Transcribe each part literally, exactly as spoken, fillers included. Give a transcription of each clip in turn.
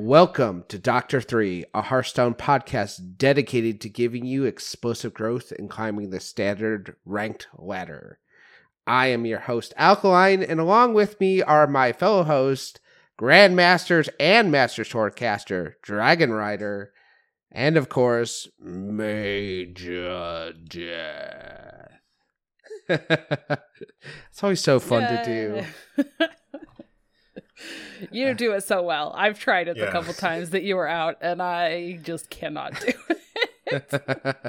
Welcome to Doctor three, a Hearthstone podcast dedicated to giving you explosive growth and climbing the standard ranked ladder. I am your host, Alkaline, and along with me are my fellow hosts, Grandmasters and Master Swordcaster, Dragon Rider, and of course, Major Death. It's always so fun Yay. to do. You do it so well. I've tried it yeah. the couple times that you were out, and I just cannot do it.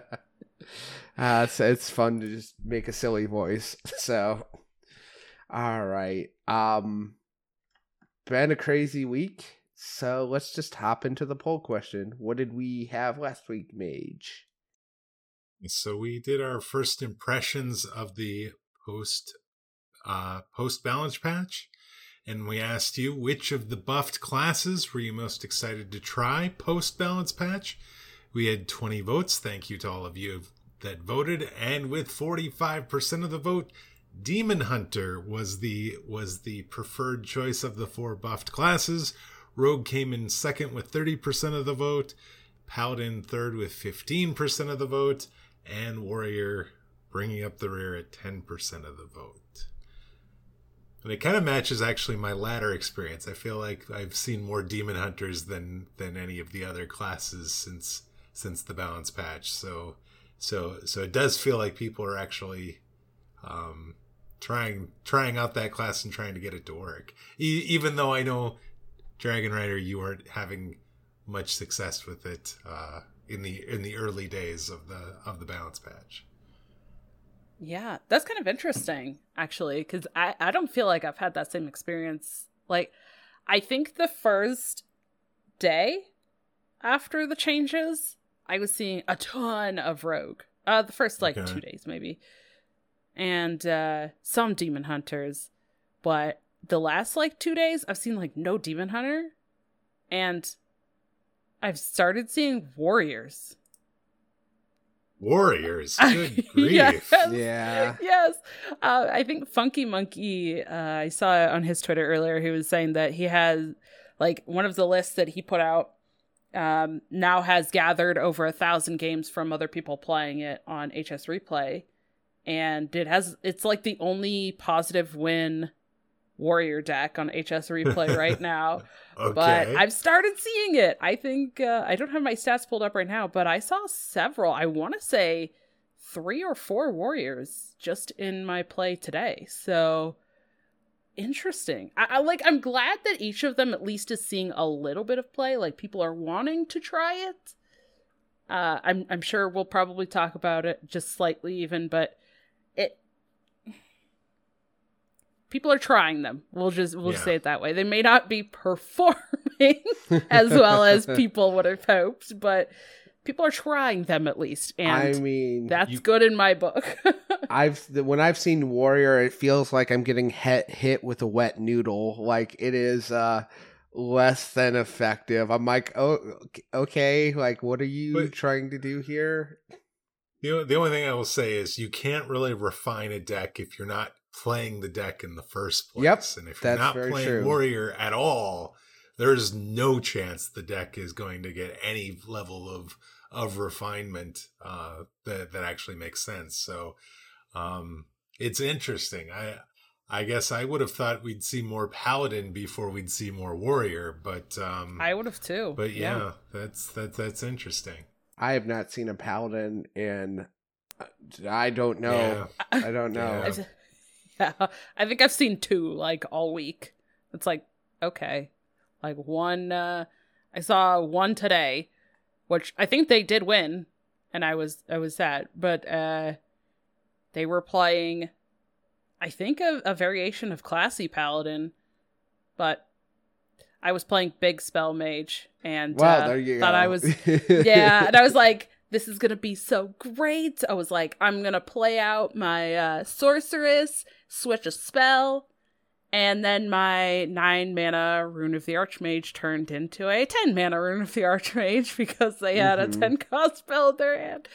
uh, it's, it's fun to just make a silly voice. So, all right. Um, been a crazy week, so let's just hop into the poll question. What did we have last week, Mage? So we did our first impressions of the post uh, post balance patch. And we asked you, which of the buffed classes were you most excited to try post-balance patch? We had twenty votes. Thank you to all of you that voted. And with forty-five percent of the vote, Demon Hunter was the was the preferred choice of the four buffed classes. Rogue came in second with thirty percent of the vote. Paladin third with fifteen percent of the vote. And Warrior bringing up the rear at ten percent of the vote. And it kind of matches, actually, my latter experience. I feel like I've seen more Demon Hunters than than any of the other classes since since the balance patch. So so so it does feel like people are actually um, trying trying out that class and trying to get it to work. E- even though I know, Dragon Rider, you weren't having much success with it uh, in the in the early days of the of the balance patch. Yeah, that's kind of interesting, actually, because I, I don't feel like I've had that same experience. Like, I think the first day after the changes, I was seeing a ton of Rogue. Uh, the first, like, okay. two days, maybe. And uh, some Demon Hunters. But the last, like, two days, I've seen, like, no Demon Hunter. And I've started seeing Warriors. Warriors, good grief. yes. Yeah. Yes. Uh, I think Funky Monkey, uh, I saw on his Twitter earlier, he was saying that he has, like, one of the lists that he put out um, now has gathered over a thousand games from other people playing it on H S Replay. And it has, it's like the only positive win Warrior deck on H S Replay right now. Okay. But I've started seeing it. I think uh, I don't have my stats pulled up right now, but I saw several. I want to say three or four Warriors just in my play today. So interesting. I, I like. I'm glad that each of them at least is seeing a little bit of play. Like, people are wanting to try it. Uh, I'm I'm sure we'll probably talk about it just slightly even, but it. People are trying them. We'll just we'll yeah. say it that way. They may not be performing as well as people would have hoped, but people are trying them at least. And I mean, that's you, good in my book. I've when I've seen Warrior, it feels like I'm getting hit hit with a wet noodle. Like, it is uh, less than effective. I'm like, oh, okay. Like, what are you but, trying to do here? You know, the only thing I will say is you can't really refine a deck if you're not playing the deck in the first place. Yep, and if you're not playing true. Warrior at all, there's no chance the deck is going to get any level of of refinement uh that, that actually makes sense. So um it's interesting. I I guess I would have thought we'd see more Paladin before we'd see more Warrior, but um I would have too. But yeah, yeah. that's that that's interesting. I have not seen a Paladin in I don't know. Yeah. I don't know. Yeah. I think I've seen two, like, all week. It's like, okay. Like, one, uh, I saw one today, which I think they did win, and I was I was sad. But uh, they were playing, I think, a, a variation of Classy Paladin, but I was playing Big Spell Mage, and wow, uh, there you thought go. I was, yeah, and I was like, this is going to be so great. I was like, I'm going to play out my uh, sorceress, switch a spell, and then my nine mana Rune of the Archmage turned into a ten mana Rune of the Archmage because they had mm-hmm. a ten cost spell in their hand.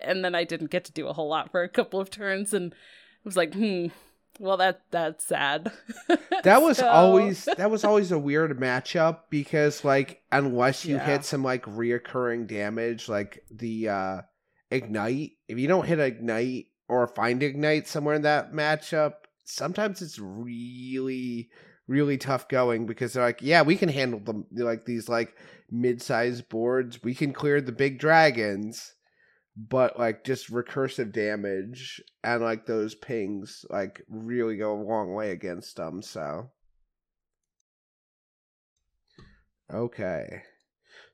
And then I didn't get to do a whole lot for a couple of turns, and I was like, hmm, Well, that that's sad. That was so... always that was always a weird matchup because, like, unless you yeah. hit some like reoccurring damage, like the uh, Ignite. If you don't hit Ignite or find Ignite somewhere in that matchup, sometimes it's really really tough going because they're like, yeah, we can handle them like these like mid-sized boards. We can clear the big dragons. But, like, just recursive damage and, like, those pings, like, really go a long way against them, so. Okay.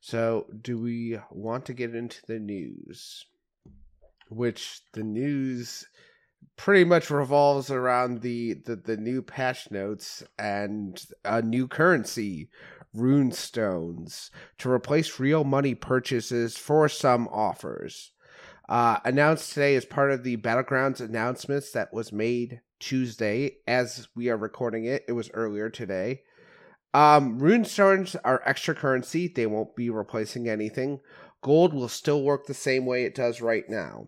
So, do we want to get into the news? Which, the news pretty much revolves around the, the, the new patch notes and a new currency, Runestones, to replace real money purchases for some offers. Uh, announced today as part of the Battlegrounds announcements that was made Tuesday as we are recording it. It was earlier today. Um, Runestones are extra currency. They won't be replacing anything. Gold will still work the same way it does right now.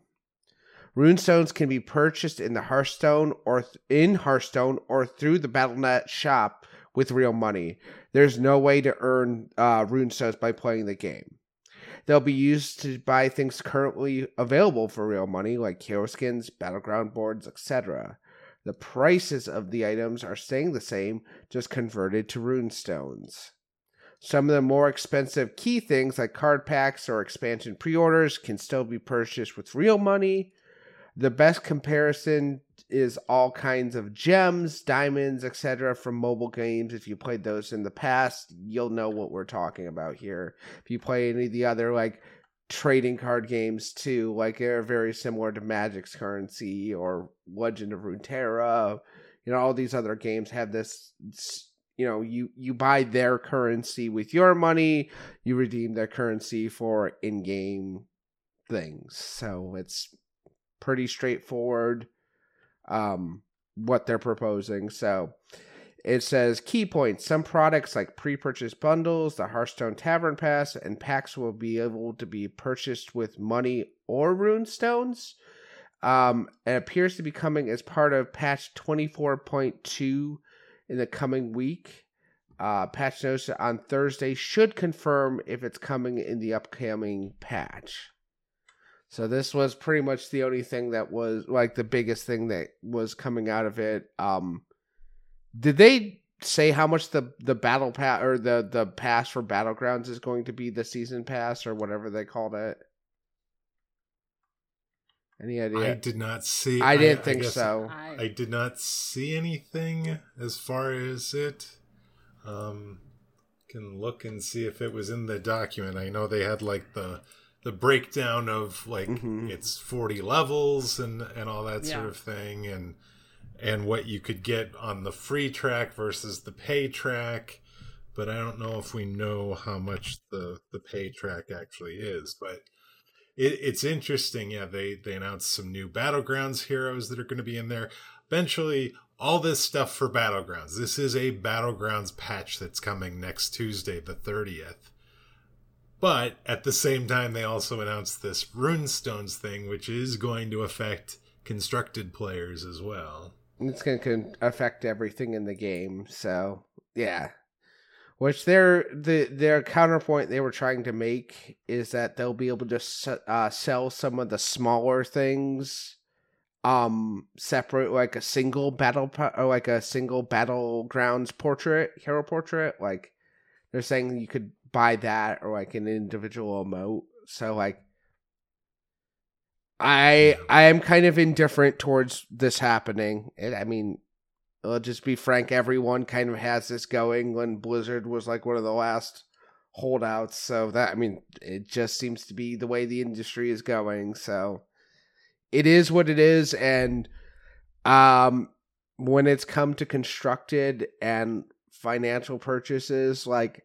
Runestones can be purchased in the Hearthstone or th- in Hearthstone or through the Battle dot net shop with real money. There's no way to earn uh, Runestones by playing the game. They'll be used to buy things currently available for real money, like hero skins, battleground boards, et cetera. The prices of the items are staying the same, just converted to runestones. Some of the more expensive key things, like card packs or expansion pre-orders, can still be purchased with real money. The best comparison is all kinds of gems, diamonds, et cetera from mobile games. If you played those in the past, you'll know what we're talking about here. If you play any of the other like trading card games too, like they're very similar to Magic's currency or Legend of Runeterra. You know, all these other games have this, you know, you, you buy their currency with your money, you redeem their currency for in-game things. So it's pretty straightforward. Um, what they're proposing. So it says key points. Some products like pre-purchase bundles, the Hearthstone Tavern Pass, and packs will be able to be purchased with money or runestones. Um, it appears to be coming as part of patch twenty-four point two in the coming week. Uh, patch notes on Thursday should confirm if it's coming in the upcoming patch. So this was pretty much the only thing that was, like, the biggest thing that was coming out of it. Um, did they say how much the, the battle pass or the, the pass for Battlegrounds is going to be, the season pass or whatever they called it? Any idea? I did not see. I didn't I, think I so. I... I did not see anything as far as it. Um, can look and see if it was in the document. I know they had, like, the... the breakdown of like mm-hmm. it's forty levels and, and all that yeah. sort of thing and and what you could get on the free track versus the pay track, but I don't know if we know how much the, the pay track actually is. But it, it's interesting, yeah. They they announced some new Battlegrounds heroes that are going to be in there. Eventually, all this stuff for Battlegrounds. This is a Battlegrounds patch that's coming next Tuesday, the thirtieth. But at the same time, they also announced this Runestones thing, which is going to affect constructed players as well. It's going to affect everything in the game. So, yeah. Which their the their counterpoint they were trying to make is that they'll be able to uh, sell some of the smaller things um, separate, like a single battle or like a single Battlegrounds portrait, hero portrait. Like they're saying you could buy that or like an individual emote. So like I I am kind of indifferent towards this happening. It, I mean, I'll just be frank, everyone kind of has this going when Blizzard was like one of the last holdouts. So that I mean, it just seems to be the way the industry is going. So it is what it is, and um when it's come to constructed and financial purchases, like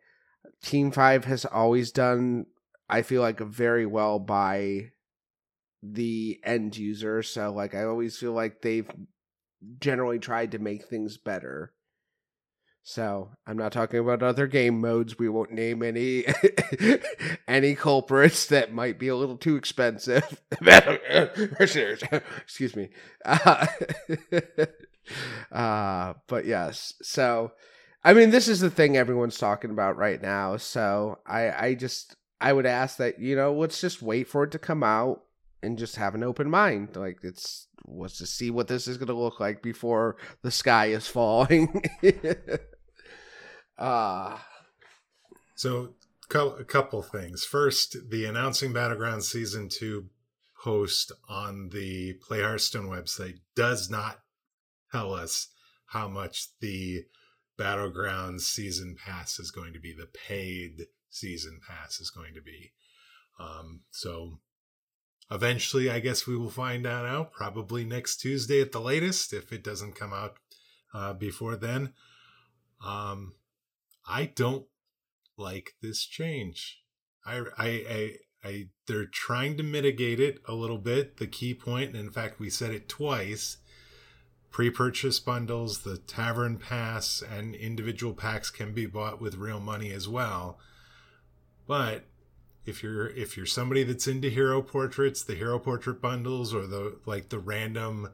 Team five has always done, I feel like, very well by the end user. So, like, I always feel like they've generally tried to make things better. So, I'm not talking about other game modes. We won't name any any culprits that might be a little too expensive. Excuse me. Uh, Uh, but yes, so, I mean, this is the thing everyone's talking about right now. So I, I just, I would ask that, you know, let's just wait for it to come out and just have an open mind. Like, it's, let's just see what this is going to look like before the sky is falling. uh, so a couple things. First, the announcing Battlegrounds Season two post on the Play Hearthstone website does not tell us how much the Battlegrounds Season Pass is going to be. The paid Season Pass is going to be. Um, so eventually, I guess we will find that out, probably next Tuesday at the latest, if it doesn't come out uh, before then. Um, I don't like this change. I, I, I, I, they're trying to mitigate it a little bit. The key point, and in fact, we said it twice, pre-purchase bundles, the Tavern Pass, and individual packs can be bought with real money as well. But if you're if you're somebody that's into hero portraits, the hero portrait bundles, or the like the random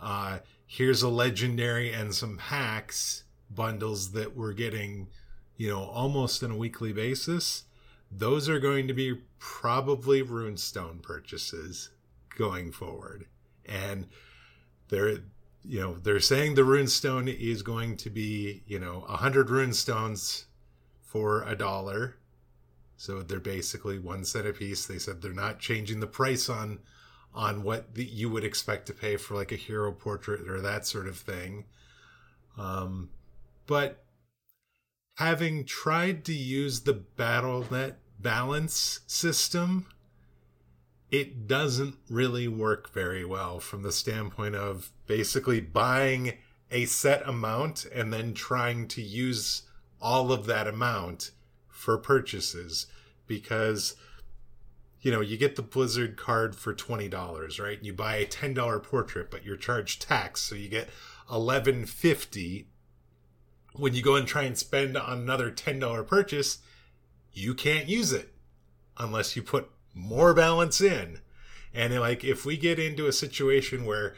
uh, here's a legendary and some packs bundles that we're getting, you know, almost on a weekly basis, those are going to be probably Runestone purchases going forward. And they're, you know, they're saying the Runestone is going to be, you know, one hundred Runestones for a dollar. So they're basically one cent a piece. They said they're not changing the price on on what the, you would expect to pay for like a hero portrait or that sort of thing. Um, but having tried to use the Battle dot net balance system, it doesn't really work very well from the standpoint of basically buying a set amount and then trying to use all of that amount for purchases, because, you know, you get the Blizzard card for twenty dollars, right? You buy a ten dollars portrait, but you're charged tax, so you get eleven fifty. When you go and try and spend on another ten dollars purchase, you can't use it unless you put more balance in. And like, if we get into a situation where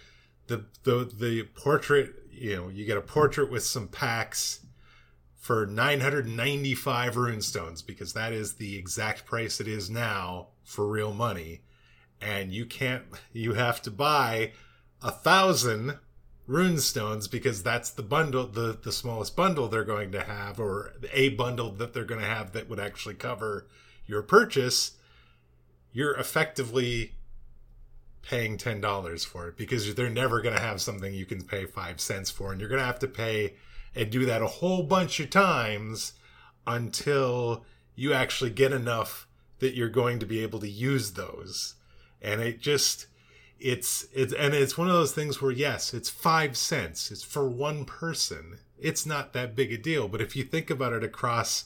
the the the portrait, you know, you get a portrait with some packs for nine hundred ninety-five Runestones, because that is the exact price it is now for real money, and you can't, you have to buy a thousand Runestones because that's the bundle, the the smallest bundle they're going to have, or a bundle that they're going to have that would actually cover your purchase. You're effectively paying ten dollars for it, because they're never going to have something you can pay five cents for, and you're going to have to pay and do that a whole bunch of times until you actually get enough that you're going to be able to use those. And it just, It's it's and it's one of those things where, yes, it's five cents. It's for one person. It's not that big a deal. But if you think about it across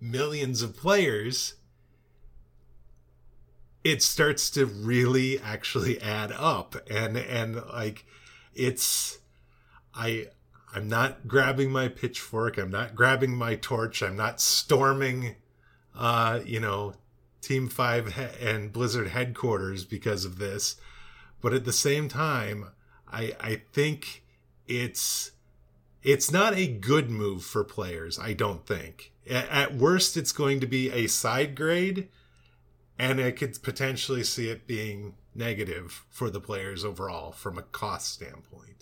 millions of players, it starts to really actually add up. And and like it's I I'm not grabbing my pitchfork. I'm not grabbing my torch. I'm not storming, uh, you know, Team five and Blizzard headquarters because of this. But at the same time, I I think it's it's not a good move for players, I don't think. At worst, it's going to be a side grade, and I could potentially see it being negative for the players overall from a cost standpoint.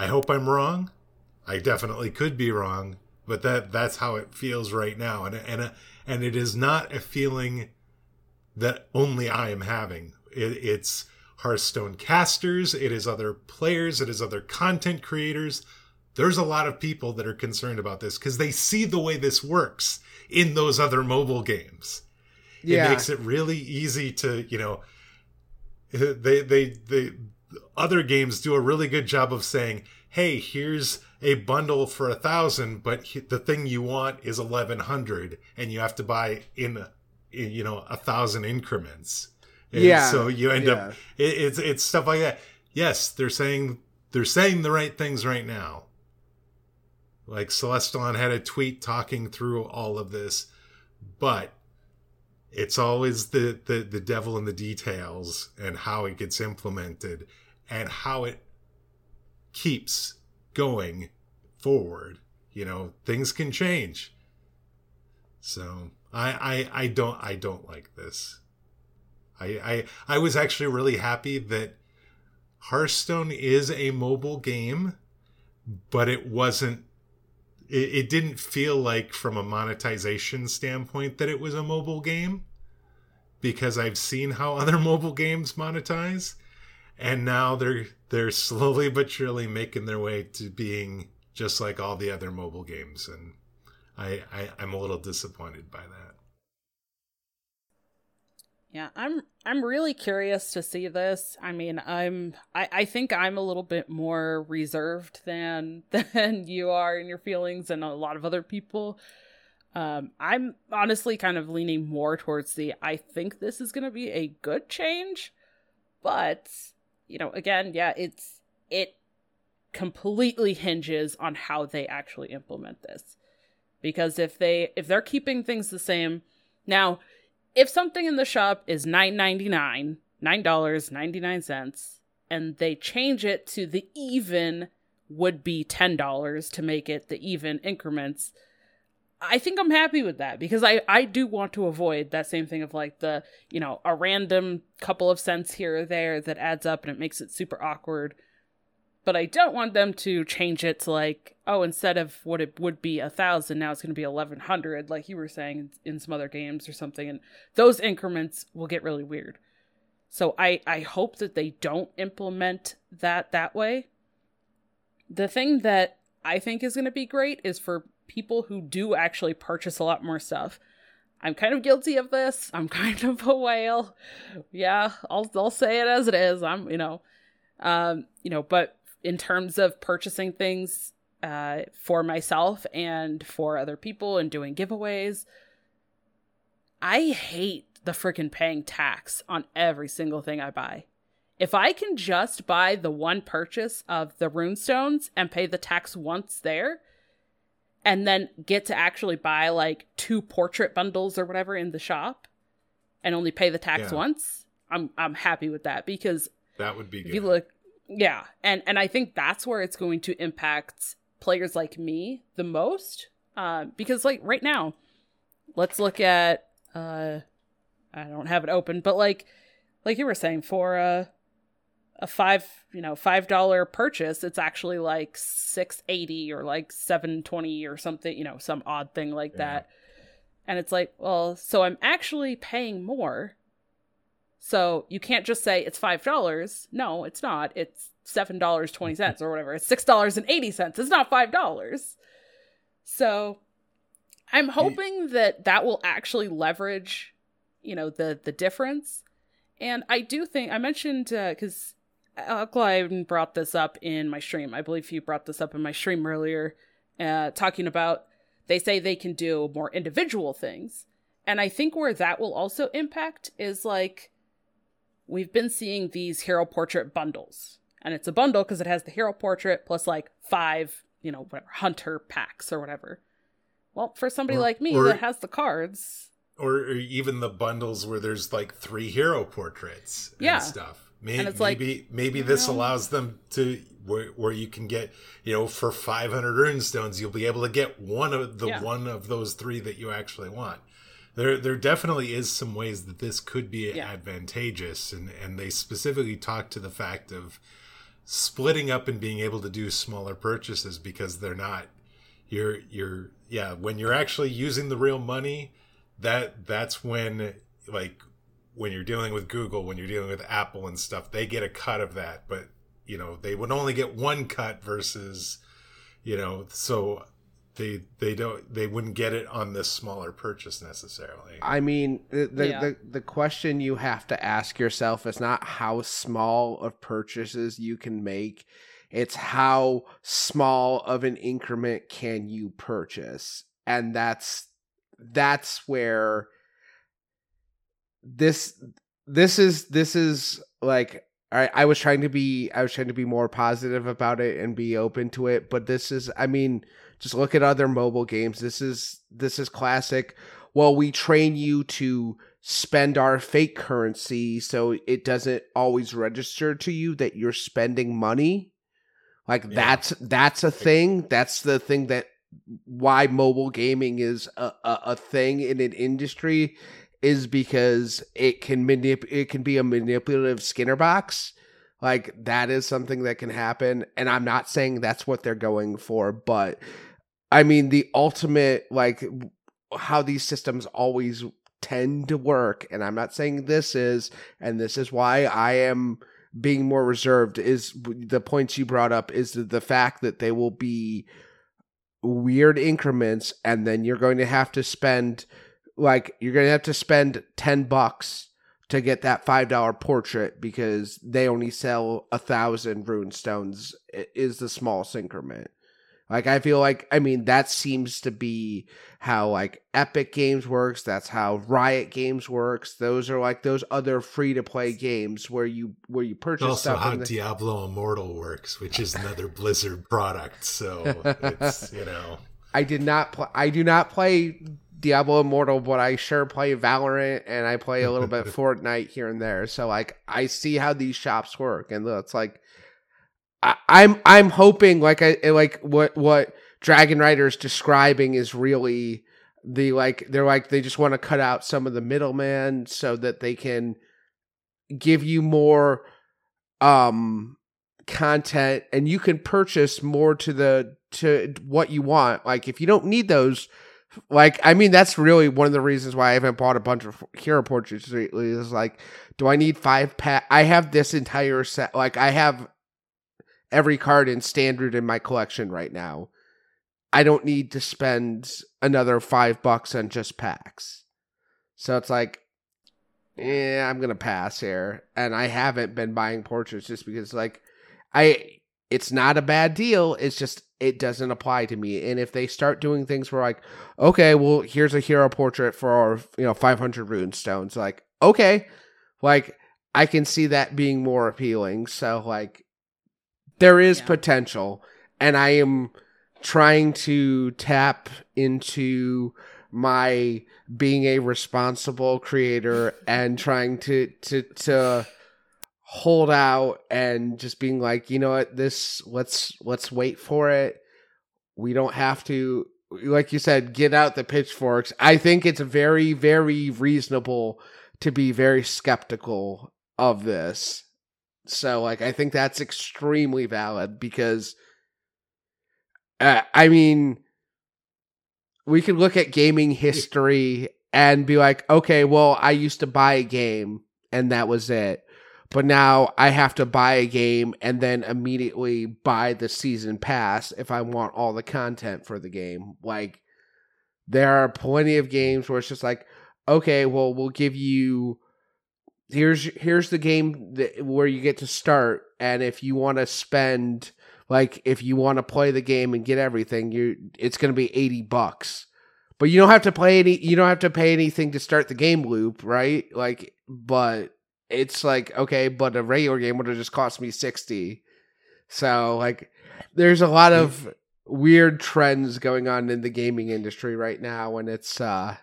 I hope I'm wrong. I definitely could be wrong, but that that's how it feels right now. And and a, And it is not a feeling that only I am having. It, it's Hearthstone casters. It is other players. It is other content creators. There's a lot of people that are concerned about this because they see the way this works in those other mobile games. Yeah. It makes it really easy to, you know, they, they, they, other games do a really good job of saying, hey, here's a bundle for a thousand, but the thing you want is eleven hundred, and you have to buy in, in you know, a thousand increments. And yeah. So you end yeah. up, it, it's, it's stuff like that. Yes. They're saying, they're saying the right things right now. Like Celestalon had a tweet talking through all of this, but it's always the, the, the devil in the details and how it gets implemented and how it keeps going forward. You know, things can change. So I I, I don't I don't like this. I, I I was actually really happy that Hearthstone is a mobile game, but it wasn't. It, it didn't feel like, from a monetization standpoint, that it was a mobile game, because I've seen how other mobile games monetize, and now they're they're slowly but surely making their way to being just like all the other mobile games, and I, I I'm a little disappointed by that. Yeah, I'm I'm really curious to see this. I mean, I'm I, I think I'm a little bit more reserved than than you are in your feelings, and a lot of other people. Um, I'm honestly kind of leaning more towards the, I think this is going to be a good change, but, you know, again, yeah, it's it completely hinges on how they actually implement this, because if they if they're keeping things the same now. If something in the shop is nine ninety-nine, nine dollars and ninety-nine cents, and they change it to the even would be ten dollars to make it the even increments, I think I'm happy with that, because I, I do want to avoid that same thing of like the, you know, a random couple of cents here or there that adds up and it makes it super awkward. But I don't want them to change it to like, oh, instead of what it would be a thousand, now it's going to be eleven hundred, like you were saying in some other games or something. And those increments will get really weird. So I, I hope that they don't implement that that way. The thing that I think is going to be great is for people who do actually purchase a lot more stuff. I'm kind of guilty of this. I'm kind of a whale. Yeah, I'll I'll say it as it is. I'm, you know, um, you know, but in terms of purchasing things uh, for myself and for other people and doing giveaways, I hate the freaking paying tax on every single thing I buy. If I can just buy the one purchase of the Runestones and pay the tax once there, and then get to actually buy like two portrait bundles or whatever in the shop and only pay the tax yeah. once, I'm I'm happy with that, because that would be good. If you look, Yeah, and, and I think that's where it's going to impact players like me the most, uh, because like right now, let's look at uh, I don't have it open, but like like you were saying, for a a five you know five dollar purchase, it's actually like six eighty or like seven twenty or something, you know, some odd thing like yeah. that, and it's like, well, so I'm actually paying more. So you can't just say it's five dollars. No, it's not. It's seven dollars and twenty cents or whatever. It's six dollars and eighty cents. It's not five dollars. So I'm hoping that that will actually leverage, you know, the, the difference. And I do think I mentioned, uh, cause Alkaline brought this up in my stream. I believe you brought this up in my stream earlier, uh, talking about, they say they can do more individual things. And I think where that will also impact is like, we've been seeing these hero portrait bundles, and it's a bundle because it has the hero portrait plus like five, you know, whatever hunter packs or whatever. Well, for somebody or, like me or, that has the cards, or, or even the bundles where there's like three hero portraits and yeah. stuff. Maybe and it's maybe, like, maybe this know. allows them to where, where you can get, you know, for five hundred runestones, you'll be able to get one of the yeah. one of those three that you actually want. There there definitely is some ways that this could be yeah. advantageous, and, and they specifically talk to the fact of splitting up and being able to do smaller purchases, because they're not, you're, you're, yeah, when you're actually using the real money, that that's when, like, when you're dealing with Google, when you're dealing with Apple and stuff, they get a cut of that, but, you know, they would only get one cut versus, you know, so... They they don't they wouldn't get it on this smaller purchase necessarily. I mean, the the, yeah. the the question you have to ask yourself is not how small of purchases you can make, it's how small of an increment can you purchase, and that's that's where this this is this is like. All right, I was trying to be I was trying to be more positive about it and be open to it, but this is, I mean, just look at other mobile games. This is this is classic. Well, we train you to spend our fake currency so it doesn't always register to you that you're spending money. Like yeah. that's that's a thing. That's the thing that why mobile gaming is a, a, a thing in an industry is because it can manip- it can be a manipulative Skinner box. Like that is something that can happen, and I'm not saying that's what they're going for, but I mean the ultimate like how these systems always tend to work, and I'm not saying this is, and this is why I am being more reserved, is the points you brought up is the, the fact that they will be weird increments, and then you're going to have to spend like you're going to have to spend ten bucks to get that five dollar portrait because they only sell a thousand runestones is the smallest increment. Like, I feel like, I mean, that seems to be how, like, Epic Games works. That's how Riot Games works. Those are, like, those other free-to-play games where you where you purchase also stuff. Also how the- Diablo Immortal works, which is another Blizzard product. So, it's, you know. I did not play, I do not play Diablo Immortal, but I sure play Valorant, and I play a little bit Fortnite here and there. So, like, I see how these shops work, and it's like, I'm I'm hoping like I like what what Dragon Rider is describing is really the like they're like they just want to cut out some of the middleman so that they can give you more um content and you can purchase more to the to what you want. Like if you don't need those, like I mean that's really one of the reasons why I haven't bought a bunch of hero portraits lately is like do I need five pack? I have this entire set. Like I have every card in standard in my collection right now. I don't need to spend another five bucks on just packs. So it's like, yeah, I'm going to pass here. And I haven't been buying portraits just because like I, it's not a bad deal. It's just, it doesn't apply to me. And if they start doing things where like, okay, well here's a hero portrait for our, you know, five hundred runestones. Like, okay. Like I can see that being more appealing. So like, there is yeah. potential, and I am trying to tap into my being a responsible creator and trying to, to to hold out and just being like, you know what, this let's let's wait for it. We don't have to, like you said, get out the pitchforks. I think it's very, very reasonable to be very skeptical of this. So, like, I think that's extremely valid because, uh, I mean, we could look at gaming history and be like, okay, well, I used to buy a game and that was it. But now I have to buy a game and then immediately buy the season pass if I want all the content for the game. Like, there are plenty of games where it's just like, okay, well, we'll give you... Here's here's the game that, where you get to start, and if you want to spend, like, if you want to play the game and get everything, you it's going to be eighty bucks. But you don't have to play any, you don't have to pay anything to start the game loop, right? Like, but it's like okay, but a regular game would have just cost me sixty. So like, there's a lot of weird trends going on in the gaming industry right now, and it's uh,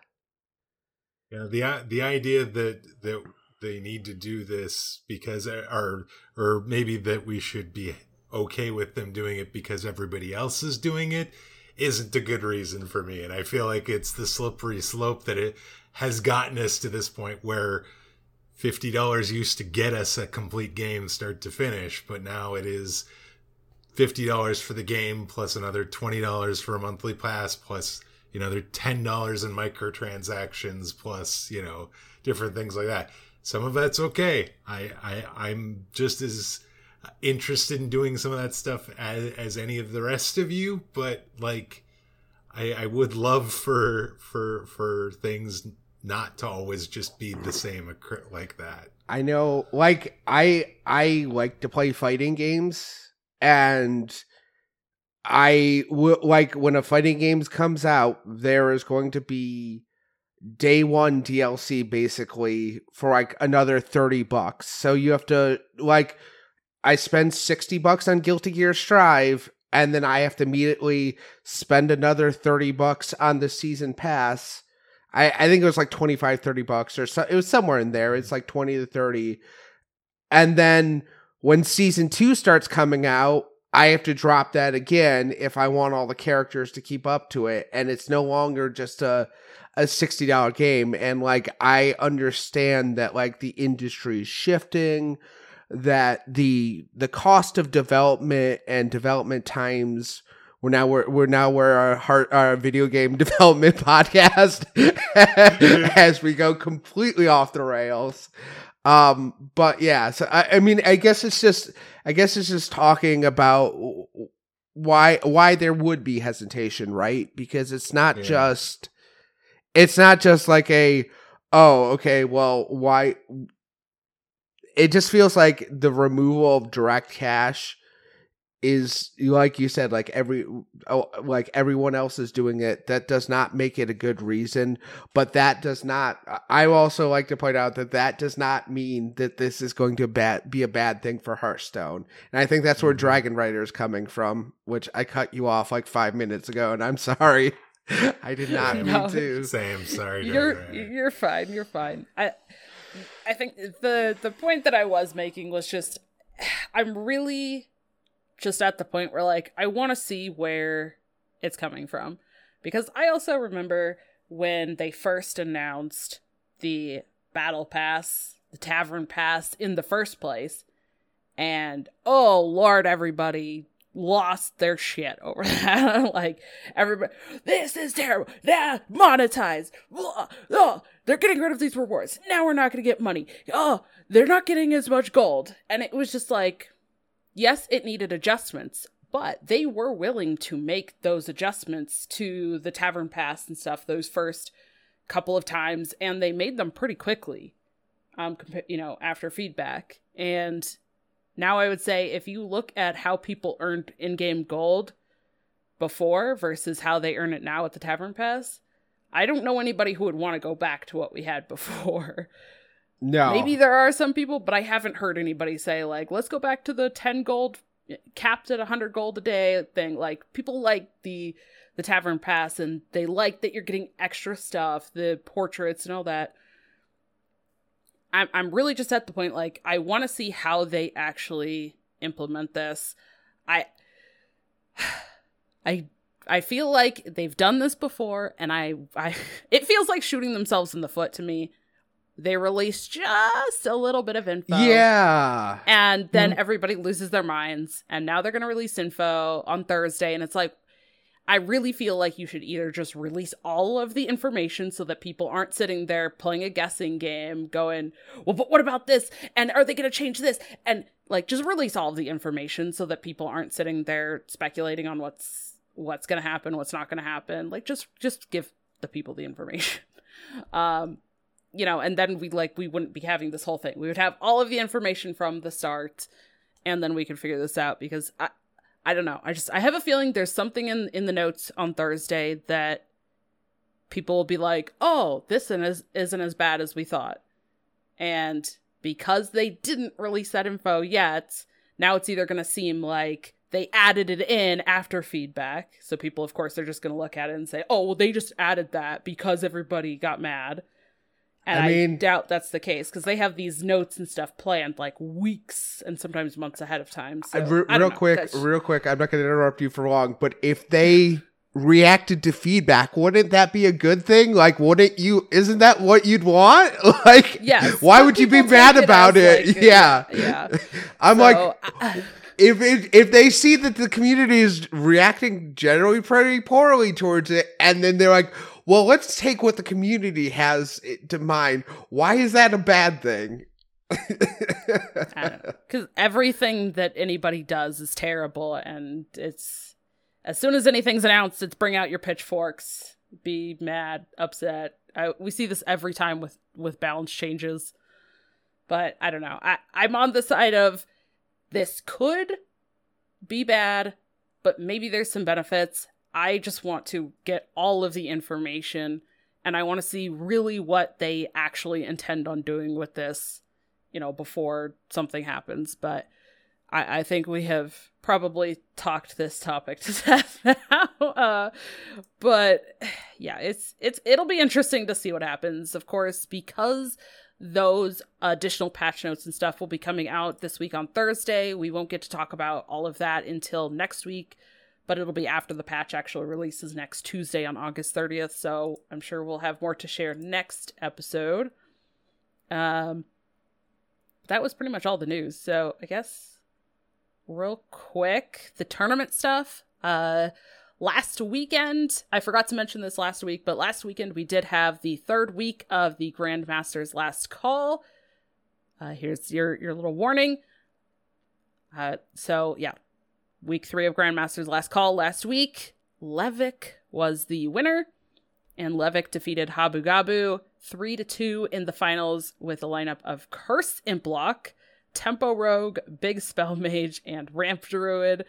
yeah, the the idea that that. they need to do this because or or maybe that we should be okay with them doing it because everybody else is doing it isn't a good reason for me. And I feel like it's the slippery slope that it has gotten us to this point where fifty dollars used to get us a complete game start to finish, but now it is fifty dollars for the game plus another twenty dollars for a monthly pass plus you know, another ten dollars in microtransactions plus, you know, different things like that. Some of that's okay. I, I, I'm just as interested in doing some of that stuff as, as any of the rest of you, but like, I, I would love for, for, for things not to always just be the same like that. I know, like I, I like to play fighting games, and I w- like when a fighting game comes out, there is going to be day one D L C basically for like another thirty bucks. So you have to like, I spend sixty bucks on Guilty Gear Strive, and then I have to immediately spend another thirty bucks on the season pass. I, I think it was like twenty-five, thirty bucks or so. It was somewhere in there. It's like twenty to thirty. And then when season two starts coming out, I have to drop that again if I want all the characters to keep up to it. And it's no longer just a a sixty dollar game. And like, I understand that like the industry is shifting, that the the cost of development and development times. We're now we're, we're now we're our heart our video game development podcast as we go completely off the rails. Um, but yeah, so I, I mean, I guess it's just, I guess it's just talking about why, why there would be hesitation, right? Because it's not yeah. just, it's not just like a, oh, okay, well, why? It just feels like the removal of direct cash is, like you said, like every, oh, like everyone else is doing it. That does not make it a good reason, but that does not, I also like to point out that that does not mean that this is going to bad, be a bad thing for Hearthstone. And I think that's where Dragon Rider is coming from, which I cut you off like five minutes ago, and I'm sorry. I did not no. mean to. Same, sorry. You're, you're fine, you're fine. I I think the the point that I was making was just, I'm really... just at the point where, like, I want to see where it's coming from. Because I also remember when they first announced the Battle Pass, the Tavern Pass, in the first place. And, oh, Lord, everybody lost their shit over that. Like, everybody, this is terrible. Nah, monetize. Blah, blah. They're getting rid of these rewards. Now we're not going to get money. Oh, they're not getting as much gold. And it was just like... yes, it needed adjustments, but they were willing to make those adjustments to the Tavern Pass and stuff those first couple of times, and they made them pretty quickly, um, you know, after feedback. And now I would say if you look at how people earned in-game gold before versus how they earn it now at the Tavern Pass, I don't know anybody who would want to go back to what we had before. No. Maybe there are some people, but I haven't heard anybody say, like, let's go back to the ten gold, capped at one hundred gold a day thing. Like, people like the the Tavern Pass, and they like that you're getting extra stuff, the portraits and all that. I'm, I'm really just at the point, like, I want to see how they actually implement this. I, I, I feel like they've done this before, and I, I it feels like shooting themselves in the foot to me. They release just a little bit of info. Yeah. And then mm-hmm. everybody loses their minds. And now they're going to release info on Thursday. And it's like, I really feel like you should either just release all of the information so that people aren't sitting there playing a guessing game going, well, but what about this? And are they going to change this? And like, just release all of the information so that people aren't sitting there speculating on what's, what's going to happen, what's not going to happen. Like, just, just give the people the information. um, You know, and then we like we wouldn't be having this whole thing. We would have all of the information from the start, and then we could figure this out. Because I, I don't know. I just I have a feeling there's something in in the notes on Thursday that people will be like, oh, this isn't isn't as bad as we thought. And because they didn't release that info yet, now it's either going to seem like they added it in after feedback. So people, of course, they're just going to look at it and say, oh, well, they just added that because everybody got mad. And I, mean, I doubt that's the case because they have these notes and stuff planned like weeks and sometimes months ahead of time. So, re- real know, quick, that's... real quick. I'm not going to interrupt you for long, but if they reacted to feedback, wouldn't that be a good thing? Like, wouldn't you? Isn't that what you'd want? Like, yes, why would you be mad about it? Like, yeah. yeah. I'm so, like, I... if, if if they see that the community is reacting generally pretty poorly towards it, and then they're like, well, let's take what the community has to mind. Why is that a bad thing? I don't know. Because everything that anybody does is terrible. And it's as soon as anything's announced, it's bring out your pitchforks, be mad, upset. I, we see this every time with, with balance changes. But I don't know. I, I'm on the side of this could be bad, but maybe there's some benefits. I just want to get all of the information, and I want to see really what they actually intend on doing with this, you know, before something happens. But I, I think we have probably talked this topic to death now. Uh, but yeah, it's it's it'll be interesting to see what happens, of course, because Those additional patch notes and stuff will be coming out this week on Thursday. We won't get to talk about all of that until next week, but it'll be after the patch actually releases next Tuesday on August thirtieth. So I'm sure we'll have more to share next episode. Um, that was pretty much all the news. So I guess real quick, the tournament stuff. Uh, last weekend, I forgot to mention this last week, but last weekend we did have the third week of the Grandmasters Last Call. Uh, here's your, your little warning. Uh, so yeah, week three of Grandmasters Last Call last week, Levik was the winner, and Levik defeated Habu Gabu three to two in the finals with a lineup of Curse Imp Block, Tempo Rogue, Big Spell Mage, and Ramp Druid.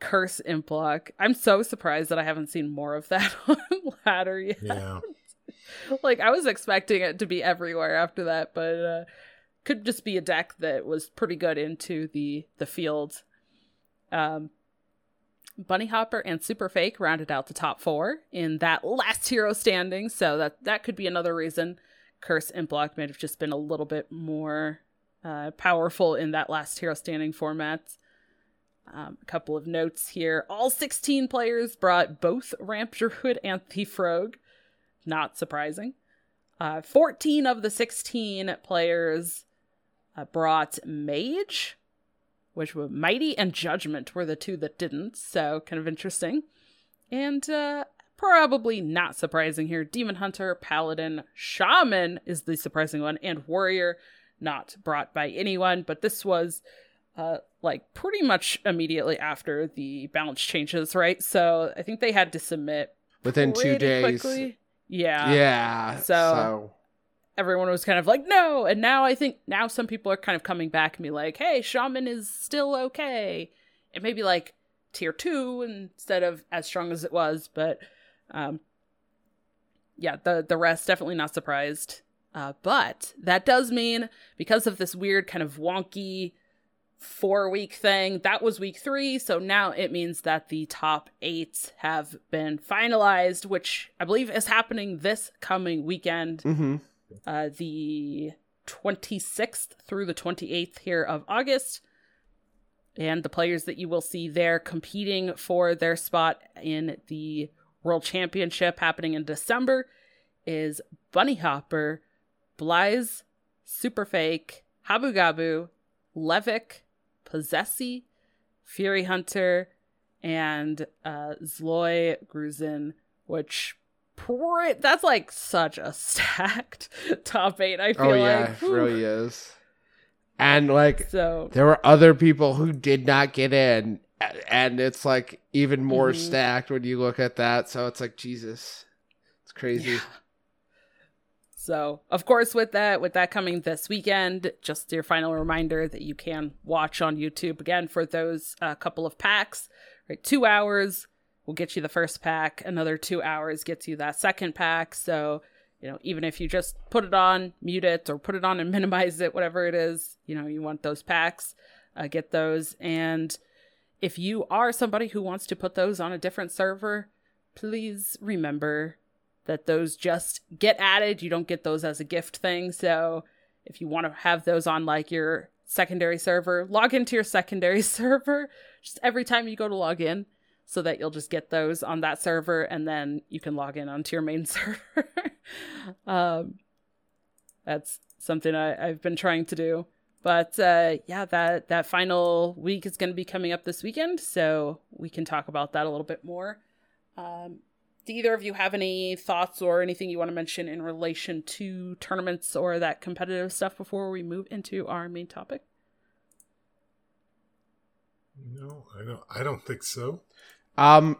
Curse Imp Block. I'm so surprised that I haven't seen more of that on ladder yet. Yeah. Like, I was expecting it to be everywhere after that, but uh, could just be a deck that was pretty good into the the field. Um, Bunny Hopper and Super Fake rounded out the top four in that Last Hero Standing, so that that could be another reason Curse Imp Block may have just been a little bit more uh, powerful in that Last Hero Standing format. Um, a couple of notes here. All sixteen players brought both Ramp Druid and Thief Rogue. Not surprising. Uh, fourteen of the sixteen players uh, brought Mage, which were Mighty and Judgment were the two that didn't. So kind of interesting. And uh, probably not surprising here. Demon Hunter, Paladin, Shaman is the surprising one. And Warrior, not brought by anyone. But this was... Uh, like pretty much immediately after the balance changes, right? So I think they had to submit within two days. Quickly. Yeah, yeah. So, so everyone was kind of like, no. And now I think now some people are kind of coming back and be like, hey, Shaman is still okay. It may be like tier two instead of as strong as it was, but um, yeah, the the rest definitely not surprised. Uh, but that does mean because of this weird kind of wonky four week thing, that was week three, so now it means that the top eight have been finalized, which I believe is happening this coming weekend. Mm-hmm. uh the twenty-sixth through the twenty-eighth here of August, and the players that you will see there competing for their spot in the World Championship happening in December is Bunny Hopper, Blaze, Superfake, Habu Gabu, Levik, Possessi, Fury Hunter, and uh, Zloy Gruzin, which pr- that's like such a stacked top eight. I feel like. Oh yeah, like. It really is. And like, so there were other people who did not get in, and it's like even more mm-hmm. stacked when you look at that. So it's like, Jesus, it's crazy. Yeah. So, of course, with that, with that coming this weekend, just your final reminder that you can watch on YouTube again for those uh, couple of packs. Right, two hours will get you the first pack. Another two hours gets you that second pack. So, you know, even if you just put it on, mute it, or put it on and minimize it, whatever it is, you know, you want those packs, uh, get those. And if you are somebody who wants to put those on a different server, please remember that those just get added. You don't get those as a gift thing. So if you want to have those on like your secondary server, log into your secondary server just every time you go to log in so that you'll just get those on that server, and then you can log in onto your main server. um, that's something I, I've been trying to do. But uh, yeah, that, that final week is going to be coming up this weekend, so we can talk about that a little bit more. Um, Do either of you have any thoughts or anything you want to mention in relation to tournaments or that competitive stuff before we move into our main topic? No, I don't. I don't think so. Um,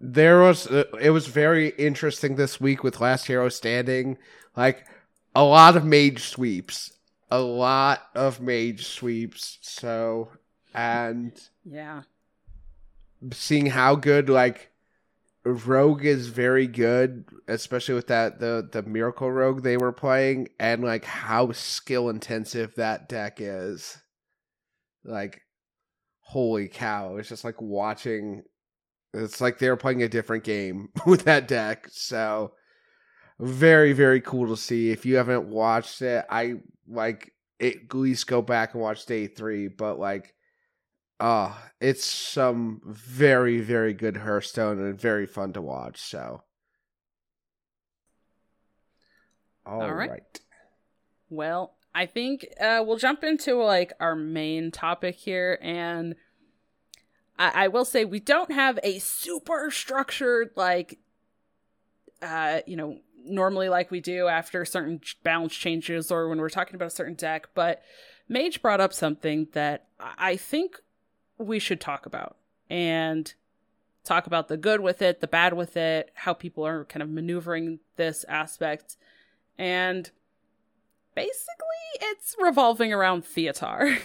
there was uh, it was very interesting this week with Last Hero Standing. Like a lot of mage sweeps, a lot of mage sweeps. So and yeah, seeing how good like. Rogue is very good, especially with that the the Miracle Rogue they were playing, and like how skill intensive that deck is. Like, holy cow! It's just like watching. It's like they were playing a different game with that deck. So, very, very cool to see. If you haven't watched it, I like it, at least go back and watch day three. But like, uh, it's some very, very good Hearthstone and very fun to watch. So, all, all right. right. Well, I think uh, we'll jump into like our main topic here, and I, I will say we don't have a super structured like, uh, you know, normally like we do after certain balance changes or when we're talking about a certain deck. But Mage brought up something that I think we should talk about and talk about the good with it, the bad with it, how people are kind of maneuvering this aspect, and basically, it's revolving around Theotar.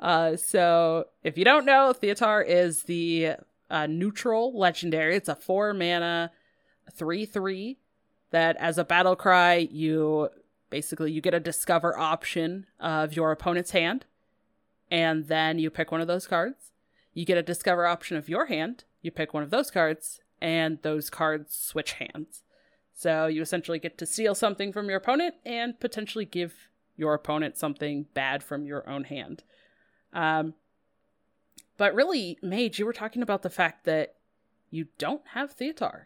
Uh, so, if you don't know, Theotar is the uh, neutral legendary. It's a four-mana three three that, as a battle cry, you basically you get a discover option of your opponent's hand, and then you pick one of those cards. You get a discover option of your hand. You pick one of those cards, and those cards switch hands. So you essentially get to steal something from your opponent and potentially give your opponent something bad from your own hand. Um, but really, Mage, you were talking about the fact that you don't have Theotar.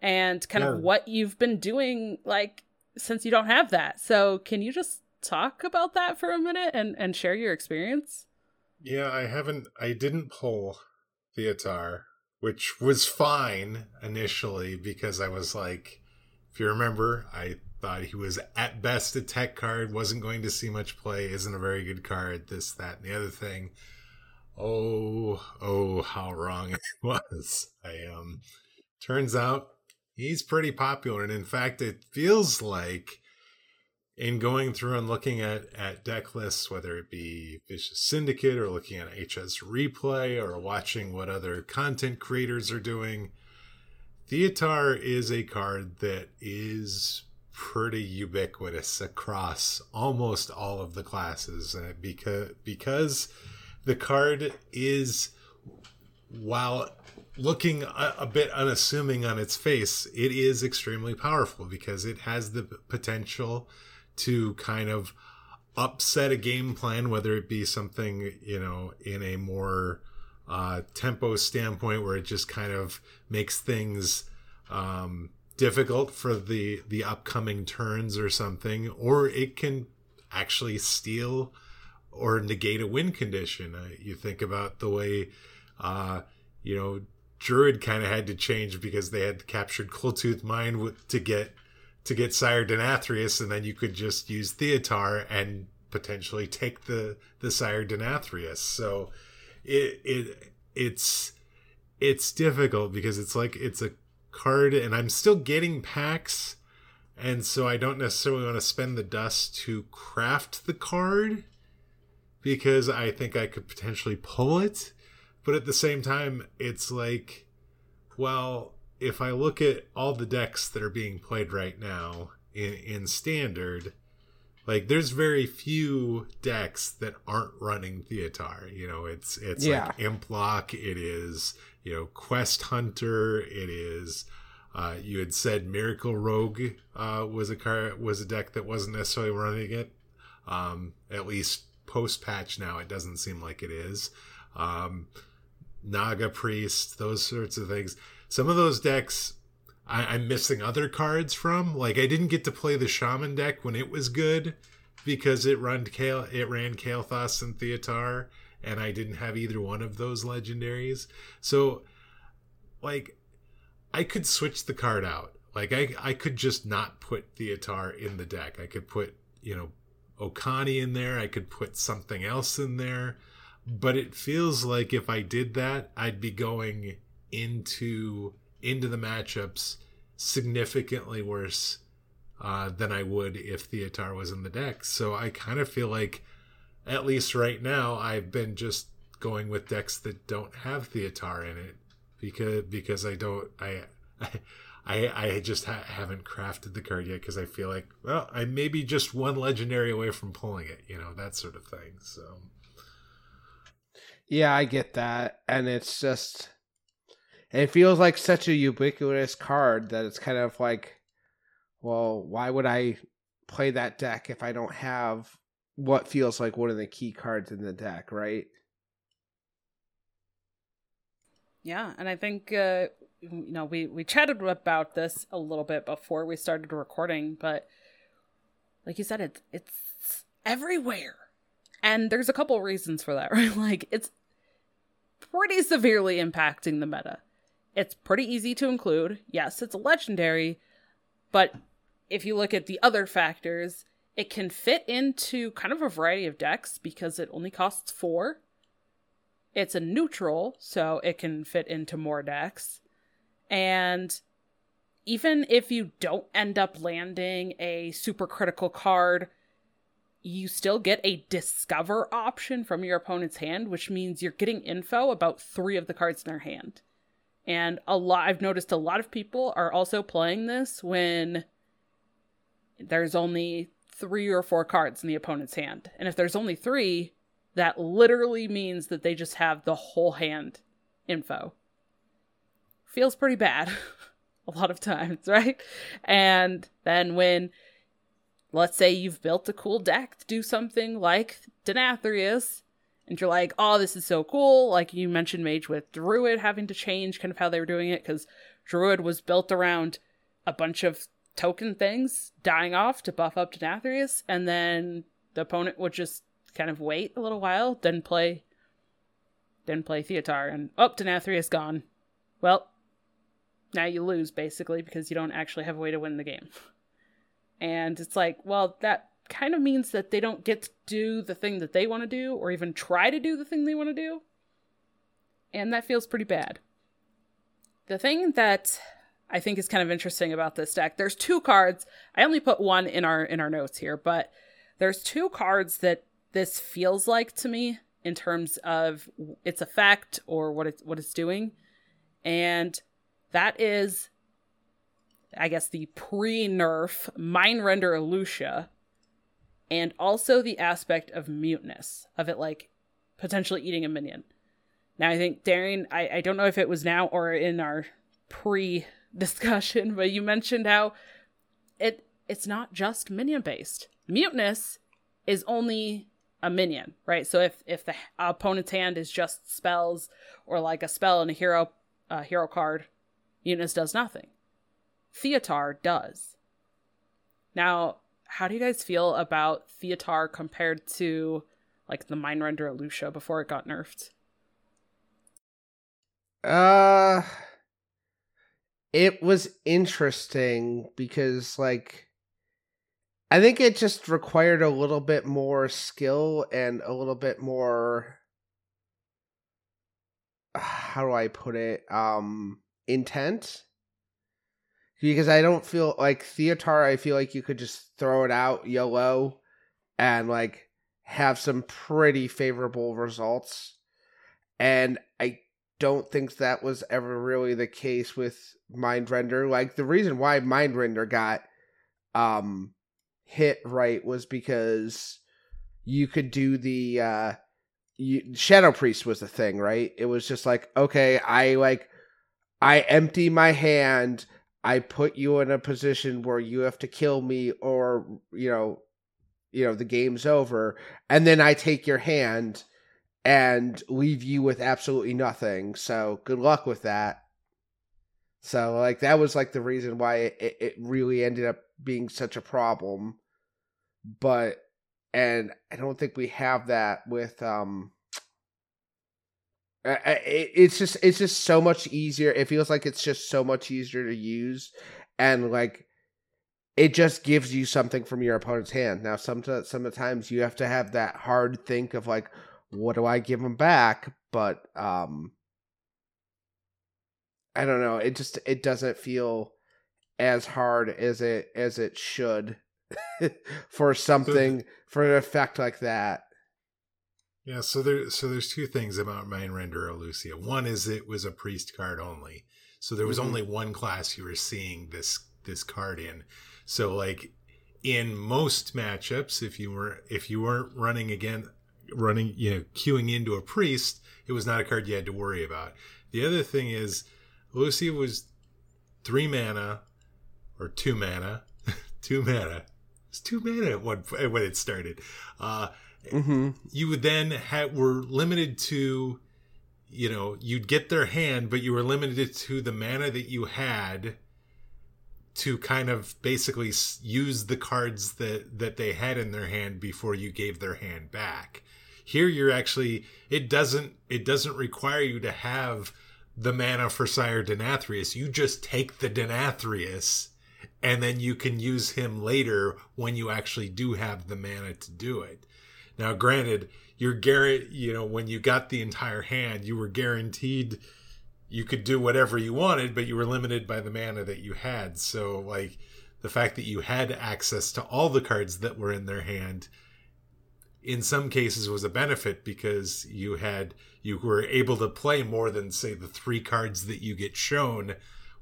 And kind no. of what you've been doing, like, since you don't have that. So can you just talk about that for a minute and, and share your experience? Yeah, I haven't... I didn't pull Theotar, which was fine initially because I was like, if you remember, I thought he was at best a tech card, wasn't going to see much play, isn't a very good card, this, that, and the other thing. Oh, oh, how wrong it was. I um, turns out he's pretty popular, and in fact, it feels like in going through and looking at, at deck lists, whether it be Vicious Syndicate or looking at H S Replay or watching what other content creators are doing, Theotar is a card that is pretty ubiquitous across almost all of the classes. And it beca- because the card is, while looking a, a bit unassuming on its face, it is extremely powerful because it has the potential to kind of upset a game plan, whether it be something, you know, in a more uh, tempo standpoint where it just kind of makes things um, difficult for the, the upcoming turns or something, or it can actually steal or negate a win condition. Uh, you think about the way, uh, you know, Druid kind of had to change because they had captured Coldtooth Mine with, to get to get Sire Denathrius, and then you could just use Theotar and potentially take the, the Sire Denathrius. So it it it's it's difficult because it's like it's a card, and I'm still getting packs, and so I don't necessarily want to spend the dust to craft the card because I think I could potentially pull it. But at the same time, it's like, well, if I look at all the decks that are being played right now in, in Standard, like there's very few decks that aren't running Theotar. You know, it's it's yeah. like Imp Block. It is, you know, Quest Hunter. It is, uh, you had said Miracle Rogue uh, was a car was a deck that wasn't necessarily running it. Um, at least post patch now, it doesn't seem like it is. Um, Naga Priest, those sorts of things. Some of those decks I, I'm missing other cards from. Like, I didn't get to play the Shaman deck when it was good because it, runned Kale, it ran Kael'thas and Theotar, and I didn't have either one of those legendaries. So, like, I could switch the card out. Like, I, I could just not put Theotar in the deck. I could put, you know, Okani in there. I could put something else in there. But it feels like if I did that, I'd be going into into the matchups significantly worse uh, than I would if Theotar was in the deck. So I kind of feel like, at least right now, I've been just going with decks that don't have Theotar in it because because I don't I I I just ha- haven't crafted the card yet because I feel like, well, I may be just one legendary away from pulling it, you know, that sort of thing. So yeah, I get that, and it's just. It feels like such a ubiquitous card that it's kind of like well, why would I play that deck if I don't have what feels like one of the key cards in the deck, right? Yeah, and I think, uh, you know, we, we chatted about this a little bit before we started recording, but like you said, it's, it's everywhere. And there's a couple reasons for that, right? Like, it's pretty severely impacting the meta. It's pretty easy to include. Yes, it's a legendary, but if you look at the other factors, it can fit into kind of a variety of decks because it only costs four. It's a neutral, so it can fit into more decks. And even if you don't end up landing a super critical card, you still get a discover option from your opponent's hand, which means you're getting info about three of the cards in their hand. And a lot, I've noticed a lot of people are also playing this when there's only three or four cards in the opponent's hand. And if there's only three, that literally means that they just have the whole hand info. Feels pretty bad a lot of times, right? And then when, let's say you've built a cool deck to do something like Denathrius, and you're like, oh, this is so cool. Like you mentioned Mage with Druid having to change kind of how they were doing it, because Druid was built around a bunch of token things dying off to buff up Denathrius, and then the opponent would just kind of wait a little while, then play then play Theotar, and oh, Denathrius gone. Well, now you lose basically because you don't actually have a way to win the game. And it's like, well, that kind of means that they don't get to do the thing that they want to do, or even try to do the thing they want to do. And that feels pretty bad. The thing that I think is kind of interesting about this deck, there's two cards. I only put one in our in our notes here, but there's two cards that this feels like to me in terms of its effect or what it's, what it's doing. And that is, I guess, the pre-nerf Mindrender Illucia, and also the aspect of Mutanus, of it like potentially eating a minion. Now, I think, Darren, I, I don't know if it was now or in our pre-discussion, but you mentioned how it it's not just minion-based. Mutanus is only a minion, right? So if, if the opponent's hand is just spells or like a spell and a hero, uh, hero card, Mutanus does nothing. Theotar does. Now, how do you guys feel about Theotar compared to like the Mindrender Illucia before it got nerfed? Uh, it was interesting because like I think it just required a little bit more skill and a little bit more, how do I put it, um, intent. Because I don't feel like Theotar, I feel like you could just throw it out YOLO and like have some pretty favorable results. And I don't think that was ever really the case with Mindrender. Like the reason why Mindrender got um, hit right was because you could do the uh, you, Shadow Priest was the thing, right? It was just like, okay, I like I empty my hand. I put you in a position where you have to kill me or, you know, you know, the game's over. And then I take your hand and leave you with absolutely nothing. So good luck with that. So like, that was like the reason why it, it really ended up being such a problem. But, and I don't think we have that with, um, it's just it's just so much easier. It feels like it's just so much easier to use, and like it just gives you something from your opponent's hand. Now sometimes sometimes you have to have that hard think of like, what do I give them back? But um I don't know, it just it doesn't feel as hard as it as it should for something for an effect like that. Yeah, so there, so there's two things about Mindrender Illucia. One is it was a priest card only, so there was mm-hmm. only one class you were seeing this this card in. So like in most matchups, if you were if you weren't running again, running you know queuing into a priest, it was not a card you had to worry about. The other thing is Illucia was three mana or two mana, Two mana. It was two mana at one point when it started. Uh, mm-hmm. You would then have, were limited to, you know, you'd get their hand, but you were limited to the mana that you had to kind of basically use the cards that, that they had in their hand before you gave their hand back. Here you're actually, it doesn't it doesn't require you to have the mana for Sire Denathrius. You just take the Denathrius, and then you can use him later when you actually do have the mana to do it. Now, granted, you're guaranteed, you know, when you got the entire hand, you were guaranteed you could do whatever you wanted, but you were limited by the mana that you had. So, like, the fact that you had access to all the cards that were in their hand in some cases was a benefit, because you had you were able to play more than, say, the three cards that you get shown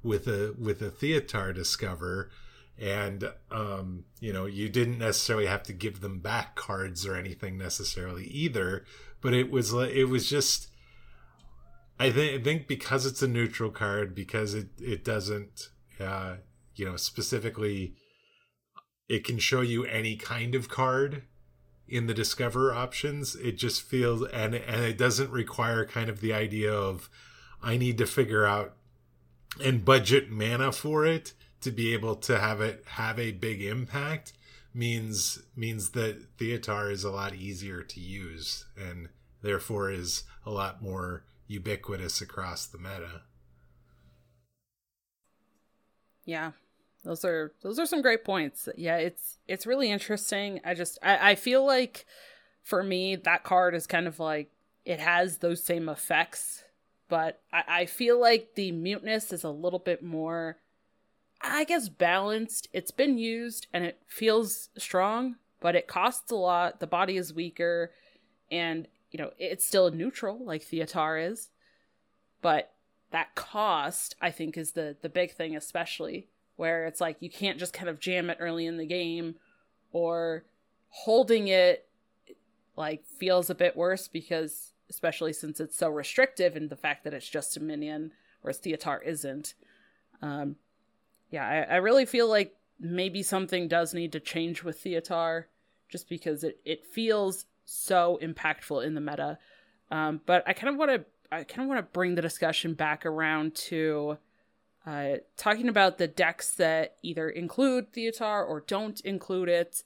with a with a Theotar Discover, and um you know, you didn't necessarily have to give them back cards or anything necessarily either. But it was it was just I think I think because it's a neutral card, because it it doesn't uh you know specifically, it can show you any kind of card in the Discover options. It just feels, and and it doesn't require kind of the idea of, I need to figure out and budget mana for it to be able to have it have a big impact. Means means that Theotar is a lot easier to use, and therefore is a lot more ubiquitous across the meta. Yeah. Those are those are some great points. Yeah, it's it's really interesting. I just I, I feel like for me that card is kind of like, it has those same effects, but I, I feel like the muteness is a little bit more, I guess, balanced. It's been used and it feels strong, but it costs a lot. The body is weaker, and you know, it's still neutral like Theotar is, but that cost, I think, is the the big thing, especially. Where it's like, you can't just kind of jam it early in the game, or holding it like feels a bit worse, because especially since it's so restrictive and the fact that it's just a minion, whereas Theotar isn't. Um, yeah, I, I really feel like maybe something does need to change with Theotar, just because it, it feels so impactful in the meta. Um, but I kind of want to I kind of want to bring the discussion back around to. Uh, talking about the decks that either include Theotar or don't include it.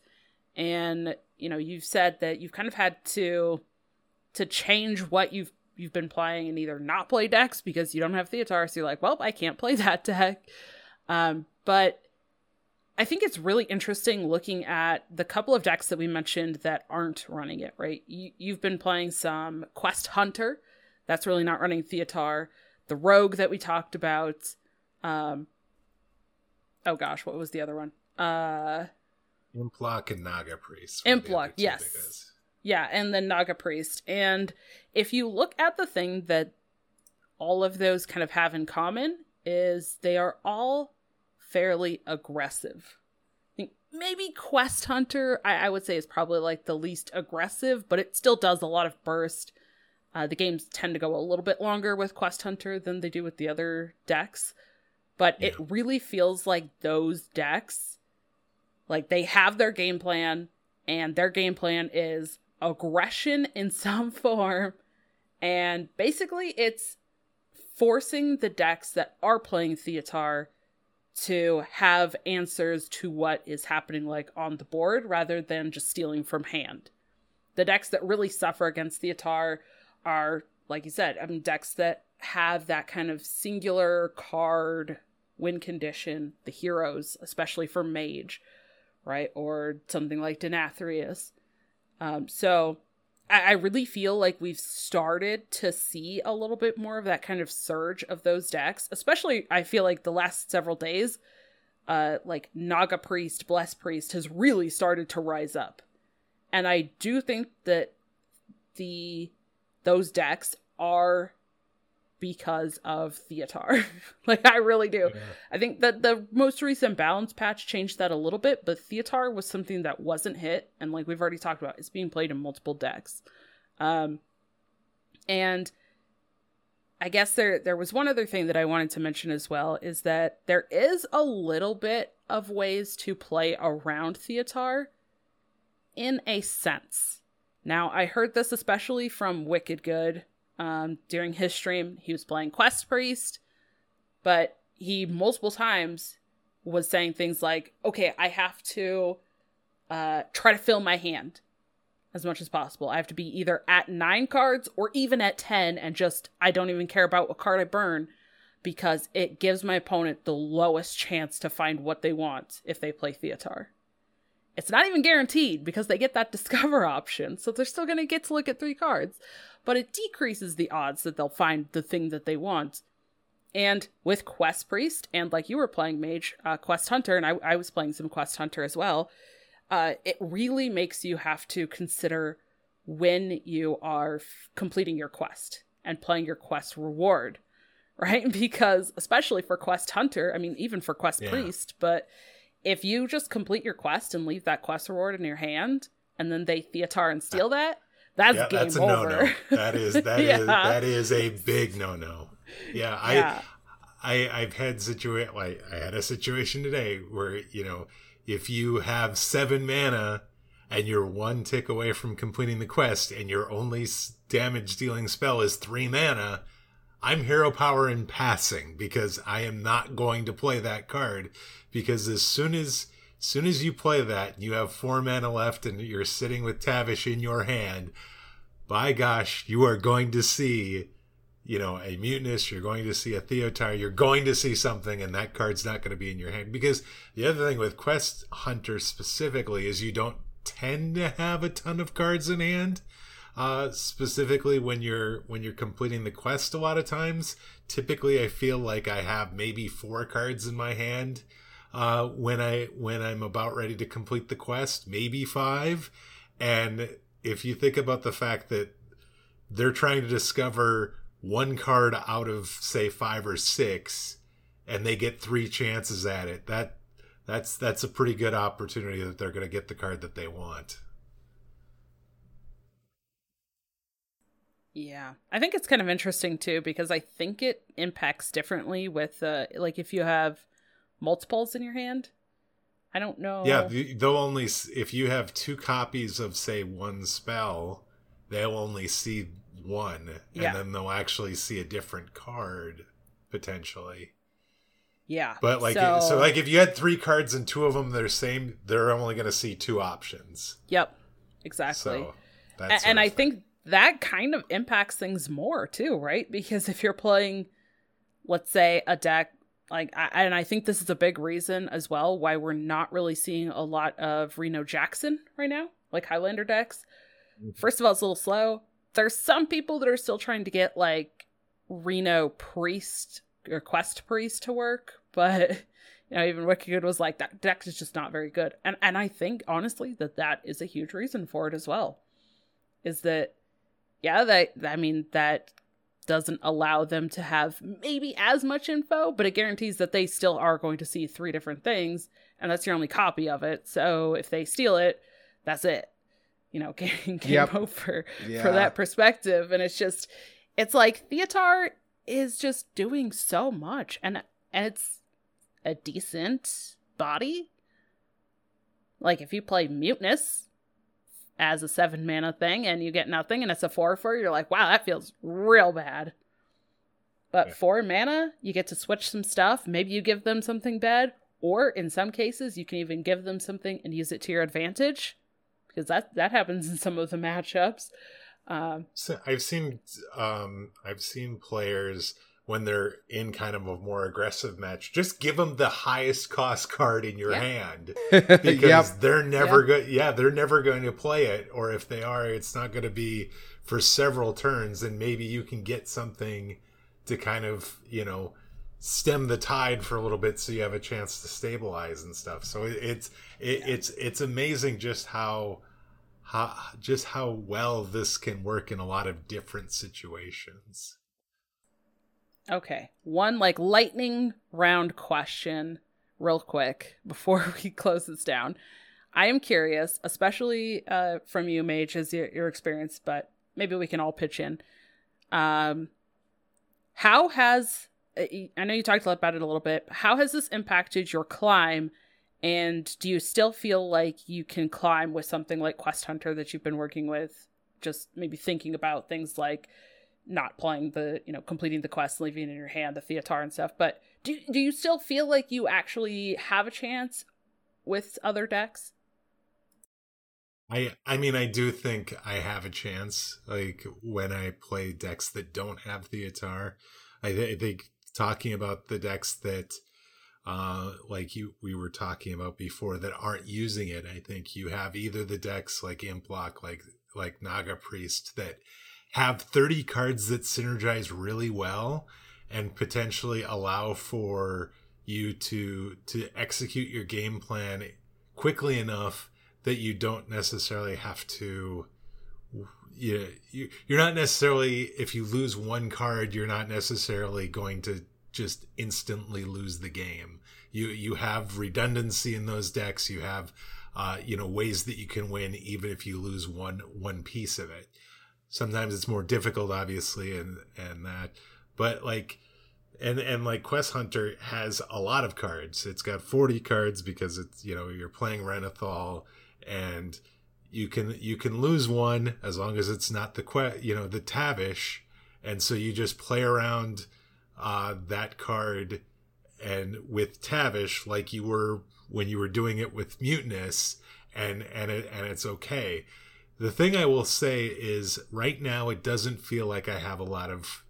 And, you know, you've said that you've kind of had to to change what you've you've been playing, and either not play decks because you don't have Theotar, so you're like, well, I can't play that deck. Um, but I think it's really interesting looking at the couple of decks that we mentioned that aren't running it, right? You, you've been playing some Quest Hunter. That's really not running Theotar. The Rogue that we talked about. Um. Oh gosh, what was the other one? Uh, Imp Block and Naga Priest. Imp Block, yes, yeah, and then Naga Priest. And if you look at the thing that all of those kind of have in common, is they are all fairly aggressive. I think maybe Quest Hunter, I, I would say, is probably like the least aggressive, but it still does a lot of burst. Uh, the games tend to go a little bit longer with Quest Hunter than they do with the other decks. But yeah. It really feels like those decks, like they have their game plan, and their game plan is aggression in some form. And basically it's forcing the decks that are playing Theotar to have answers to what is happening like on the board, rather than just stealing from hand. The decks that really suffer against Theotar are, like you said, I mean, decks that have that kind of singular card win condition, the heroes, especially for Mage, right? Or something like Denathrius. Um, so I, I really feel like we've started to see a little bit more of that kind of surge of those decks, especially I feel like the last several days, uh, like Naga Priest, Blessed Priest has really started to rise up. And I do think that the those decks are because of Theotar. Like, I really do. Yeah. I think that the most recent balance patch changed that a little bit, but Theotar was something that wasn't hit, and like we've already talked about, it's being played in multiple decks. Um, and I guess there there was one other thing that I wanted to mention as well, is that there is a little bit of ways to play around Theotar in a sense. Now, I heard this especially from Wicked Good. Um, during his stream, he was playing Quest Priest, but he multiple times was saying things like, okay, I have to uh, try to fill my hand as much as possible. I have to be either at nine cards or even at ten, and just, I don't even care about what card I burn, because it gives my opponent the lowest chance to find what they want if they play Theotar. It's not even guaranteed because they get that discover option, so they're still going to get to look at three cards, but it decreases the odds that they'll find the thing that they want. And with Quest Priest, and like you were playing Mage, uh, Quest Hunter, and I, I was playing some Quest Hunter as well, uh, it really makes you have to consider when you are f- completing your quest and playing your quest reward, right? Because especially for Quest Hunter, I mean, even for Quest yeah. Priest, but if you just complete your quest and leave that quest reward in your hand, and then they Theotar and steal that, that's yeah, game that's a over. No-no. That is that yeah. is that is a big no-no. Yeah, I, yeah. I, I've had situa- like, I had a situation today where, you know, if you have seven mana and you're one tick away from completing the quest and your only damage dealing spell is three mana, I'm hero power in passing because I am not going to play that card, because as soon as, as soon as you play that, you have four mana left and you're sitting with Tavish in your hand. By gosh, you are going to see, you know, a Mutinous, you're going to see a Theotar, you're going to see something, and that card's not going to be in your hand. Because the other thing with Quest Hunter specifically is you don't tend to have a ton of cards in hand, uh, specifically when you're when you're completing the quest a lot of times. Typically, I feel like I have maybe four cards in my hand uh, when, I, when I'm about ready to complete the quest, maybe five. And if you think about the fact that they're trying to discover one card out of, say, five or six, and they get three chances at it, that that's that's a pretty good opportunity that they're going to get the card that they want. Yeah, I think it's kind of interesting too, because I think it impacts differently with uh, like if you have multiples in your hand. I don't know. Yeah, they'll only, if you have two copies of, say, one spell, they'll only see one, and yeah. then they'll actually see a different card potentially. Yeah, but like so, so like if you had three cards and two of them they're same, they're only going to see two options. Yep, exactly. So that's a- and I thing. think that kind of impacts things more too, right? Because if you're playing, let's say, a deck like, and I think this is a big reason as well why we're not really seeing a lot of Reno Jackson right now, like Highlander decks. First of all, it's a little slow. There's some people that are still trying to get, like, Reno Priest or Quest Priest to work, but, you know, even Wicked Good was like, that deck is just not very good. And and I think, honestly, that that is a huge reason for it as well, is that, yeah, that, I mean, that doesn't allow them to have maybe as much info, but it guarantees that they still are going to see three different things, and that's your only copy of it, so if they steal it, that's it. You know, game, game yep. over yeah. for that perspective. And it's just, it's like Theotar is just doing so much. And, and it's a decent body. Like, if you play Mutinous as a seven mana thing and you get nothing and it's a four four, you're like, wow, that feels real bad. But yeah. four mana, you get to switch some stuff. Maybe you give them something bad. Or in some cases, you can even give them something and use it to your advantage, because that that happens in some of the matchups. Um, so I've seen um, I've seen players, when they're in kind of a more aggressive match, just give them the highest cost card in your yeah. hand, because yep. they're never yep. going. Yeah, they're never going to play it, or if they are, it's not going to be for several turns. And maybe you can get something to kind of, you know, stem the tide for a little bit, so you have a chance to stabilize and stuff. So it's it, yeah. it's it's amazing just how how just how well this can work in a lot of different situations. Okay, one like lightning round question real quick before we close this down. I am curious, especially uh from you, Mage, as your, your experience, but maybe we can all pitch in. Um how has I know you talked about it a little bit. How has this impacted your climb And do you still feel like you can climb with something like Quest Hunter that you've been working with? Just maybe thinking about things like not playing the, you know, completing the quest, leaving in your hand the Theotar and stuff. But do do you still feel like you actually have a chance with other decks? I I mean, I do think I have a chance. Like when I play decks that don't have Theotar, I, th- I think talking about the decks that, uh, like you we were talking about before, that aren't using it. I think you have either the decks like Imp Block, like like Naga Priest, that have thirty cards that synergize really well and potentially allow for you to to execute your game plan quickly enough that you don't necessarily have to, you know, you, you're not necessarily, if you lose one card, you're not necessarily going to just instantly lose the game. You you have redundancy in those decks. You have, uh, you know, ways that you can win even if you lose one one piece of it. Sometimes it's more difficult, obviously, and and that, but like, and and like Quest Hunter has a lot of cards. It's got forty cards because it's, you know, you're playing Renathal, and you can you can lose one as long as it's not the que- you know the Tavish, and so you just play around uh, that card, and with Tavish like you were when you were doing it with Mutinous, and and it, and it's okay. The thing I will say is right now it doesn't feel like I have a lot of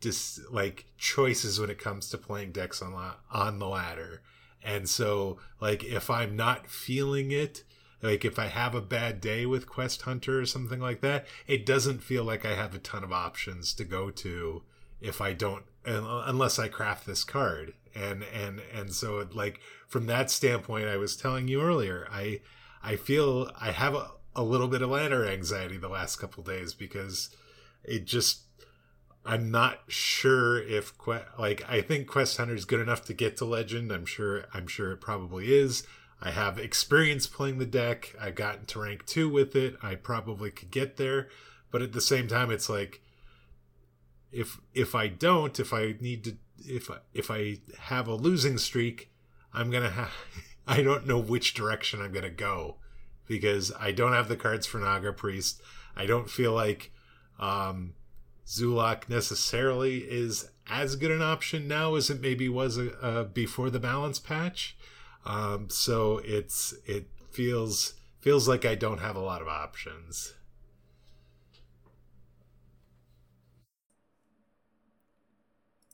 dis- like choices when it comes to playing decks on, la- on the ladder. And so like if I'm not feeling it, like if I have a bad day with Quest Hunter or something like that, it doesn't feel like I have a ton of options to go to if I don't, unless I craft this card. And, and, and so like from that standpoint, I was telling you earlier, I, I feel I have a, a little bit of ladder anxiety the last couple days because it just, I'm not sure if que- like I think Quest Hunter is good enough to get to Legend. I'm sure I'm sure it probably is. I have experience playing the deck. I got to rank two with it. I probably could get there, but at the same time, it's like if if I don't, if I need to, if if I have a losing streak, I'm gonna have, I don't know which direction I'm gonna go. Because I don't have the cards for Naga Priest. I don't feel like um, Zulok necessarily is as good an option now as it maybe was a, a before the balance patch. Um, so it's it feels feels like I don't have a lot of options.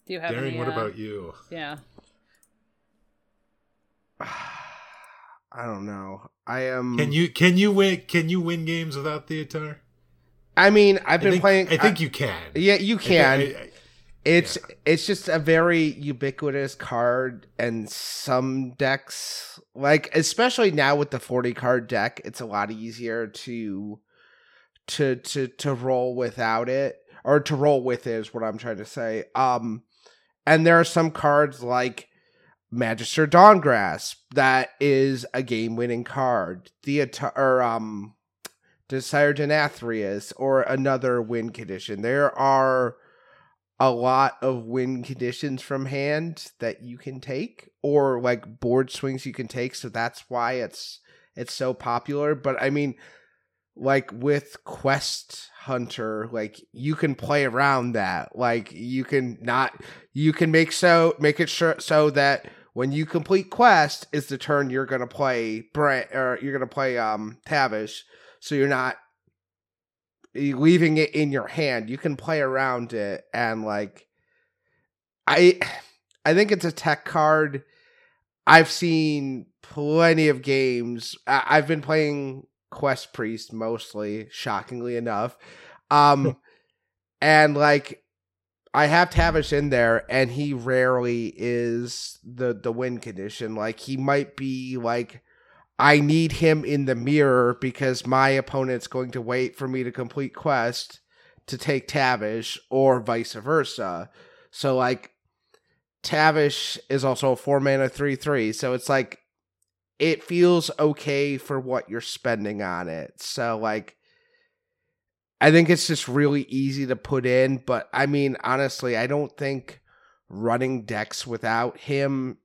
Do you have Darren, any, what uh, about you? Yeah. I don't know. I am. Can you can you win? Can you win games without Theotar? I mean, I've been I think, playing. I think I, you can. Yeah, you can. I think, I, I, it's yeah. It's just a very ubiquitous card, and some decks, like especially now with the forty card deck, it's a lot easier to to to to roll without it, or to roll with it is what I'm trying to say. Um, and there are some cards like Magister Dawngrasp that is a game-winning card. Theotar, or um, Sire Denathrius, or another win condition. There are a lot of win conditions from hand that you can take, or like board swings you can take. So that's why it's it's so popular. But I mean, like with Quest Hunter, like you can play around that. Like you can not, you can make so make it sure so that when you complete quest is the turn you're going to play Brent, or you're going to play um, Tavish. So you're not leaving it in your hand. You can play around it. And like, I, I think it's a tech card. I've seen plenty of games. I, I've been playing Quest Priest mostly, shockingly enough. Um, and like, I have Tavish in there, and he rarely is the, the win condition. Like, he might be like, I need him in the mirror because my opponent's going to wait for me to complete quest to take Tavish, or vice versa. So, like, Tavish is also a four-mana three three, so it's like, it feels okay for what you're spending on it. So, like, I think it's just really easy to put in, but I mean, honestly, I don't think running decks without him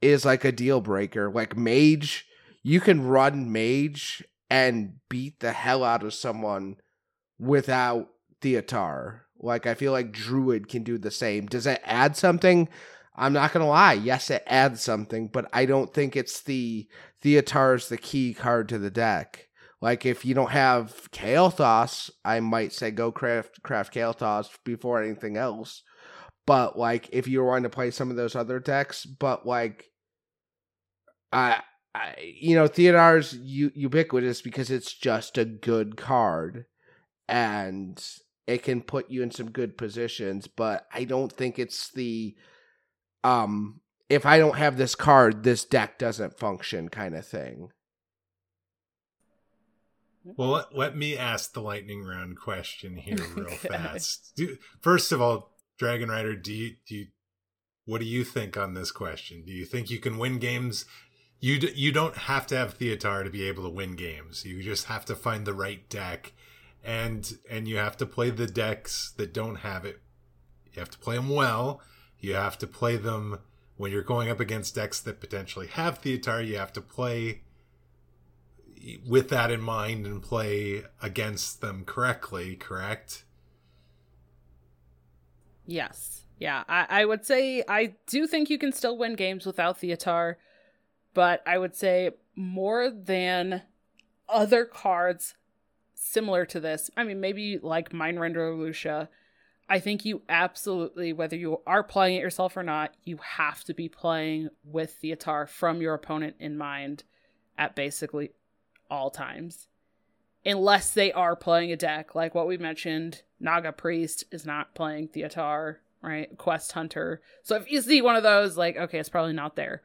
is like a deal breaker. Like Mage, you can run Mage and beat the hell out of someone without Theotar. Like, I feel like Druid can do the same. Does it add something? I'm not going to lie. Yes, it adds something, but I don't think it's the Theotar's the key card to the deck. Like, if you don't have Kael'thas, I might say go craft, craft Kael'thas before anything else. But, like, if you're wanting to play some of those other decks, but, like, I, I you know, Theotar's u- ubiquitous because it's just a good card. And it can put you in some good positions, but I don't think it's the, um, if I don't have this card, this deck doesn't function kind of thing. Well, let, let me ask the lightning round question here real fast. Do, first of all, Dragon Rider, do you, do you, what do you think on this question? Do you think you can win games? You, d- you don't have to have Theotar to be able to win games. You just have to find the right deck. And and you have to play the decks that don't have it. You have to play them well. You have to play them when you're going up against decks that potentially have Theotar. You have to play with that in mind and play against them correctly, correct? Yes. Yeah, I, I would say I do think you can still win games without Theotar. But I would say more than other cards similar to this, I mean, maybe like Mindrender Illucia, I think you absolutely, whether you are playing it yourself or not, you have to be playing with Theotar from your opponent in mind at basically all times. Unless they are playing a deck, like what we mentioned, Naga Priest is not playing Theotar, right? Quest Hunter. So if you see one of those, like, okay, it's probably not there.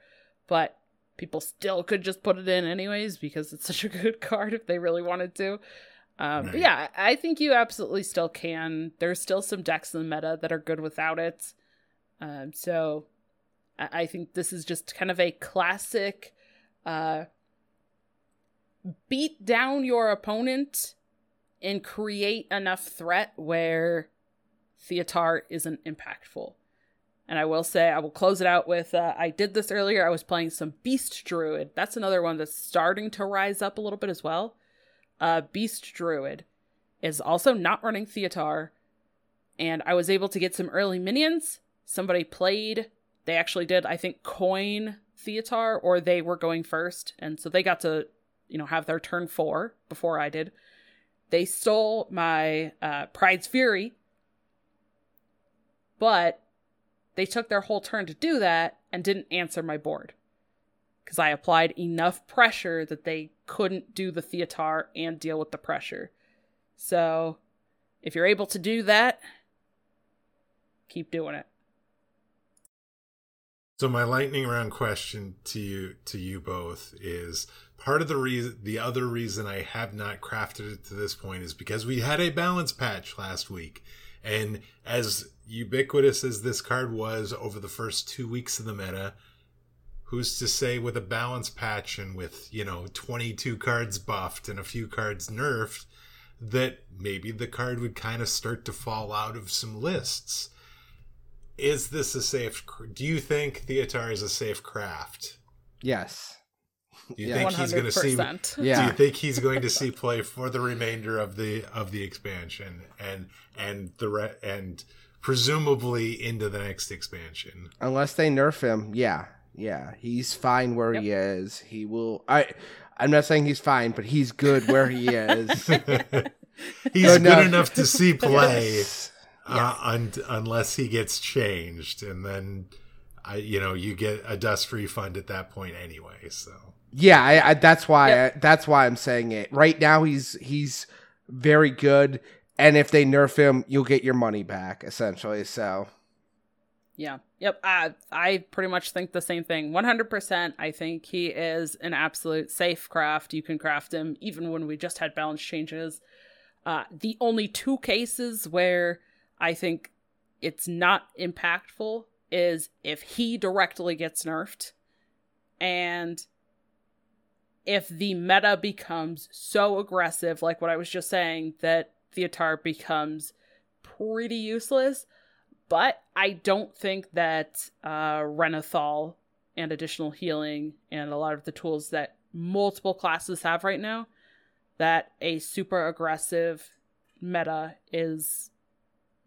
But people still could just put it in anyways because it's such a good card if they really wanted to. Um, but yeah, I think you absolutely still can. There's still some decks in the meta that are good without it. Um, so I think this is just kind of a classic uh, beat down your opponent and create enough threat where Theotar isn't impactful. And I will say, I will close it out with, uh, I did this earlier. I was playing some Beast Druid. That's another one that's starting to rise up a little bit as well. Uh, Beast Druid is also not running Theotar, and I was able to get some early minions. Somebody played, they actually did, I think, coin Theotar, or they were going first, and so they got to, you know, have their turn four before I did. They stole my uh, Pride's Fury, but they took their whole turn to do that and didn't answer my board, because I applied enough pressure that they couldn't do the Theotar and deal with the pressure. So if you're able to do that, keep doing it. So my lightning round question to you to you both is, part of the reason, the other reason I have not crafted it to this point is because we had a balance patch last week. And as ubiquitous as this card was over the first two weeks of the meta, who's to say with a balance patch and with, you know, twenty-two cards buffed and a few cards nerfed, that maybe the card would kind of start to fall out of some lists. Is this a safe... Do you think Theotar is a safe craft? Yes. Do you yeah. think one hundred percent. He's going to see... Yeah. Do you think he's going to see play for the remainder of the of the expansion and and the re- and presumably into the next expansion? Unless they nerf him, yeah. Yeah, he's fine where yep. he is. He will. I, I'm not saying he's fine, but he's good where he is. he's good, good enough. enough to see play, yes. uh, un- unless he gets changed, and then, I, you know, you get a dust refund at that point anyway. So yeah, I, I, that's why. Yep. I, that's why I'm saying it right now. He's he's very good, and if they nerf him, you'll get your money back essentially. So. Yeah. Yep. Uh, I pretty much think the same thing. one hundred percent. I think he is an absolute safe craft. You can craft him even when we just had balance changes. Uh, the only two cases where I think it's not impactful is if he directly gets nerfed and if the meta becomes so aggressive, like what I was just saying, that Theotar becomes pretty useless. But I don't think that uh, Renathal and additional healing and a lot of the tools that multiple classes have right now, that a super aggressive meta is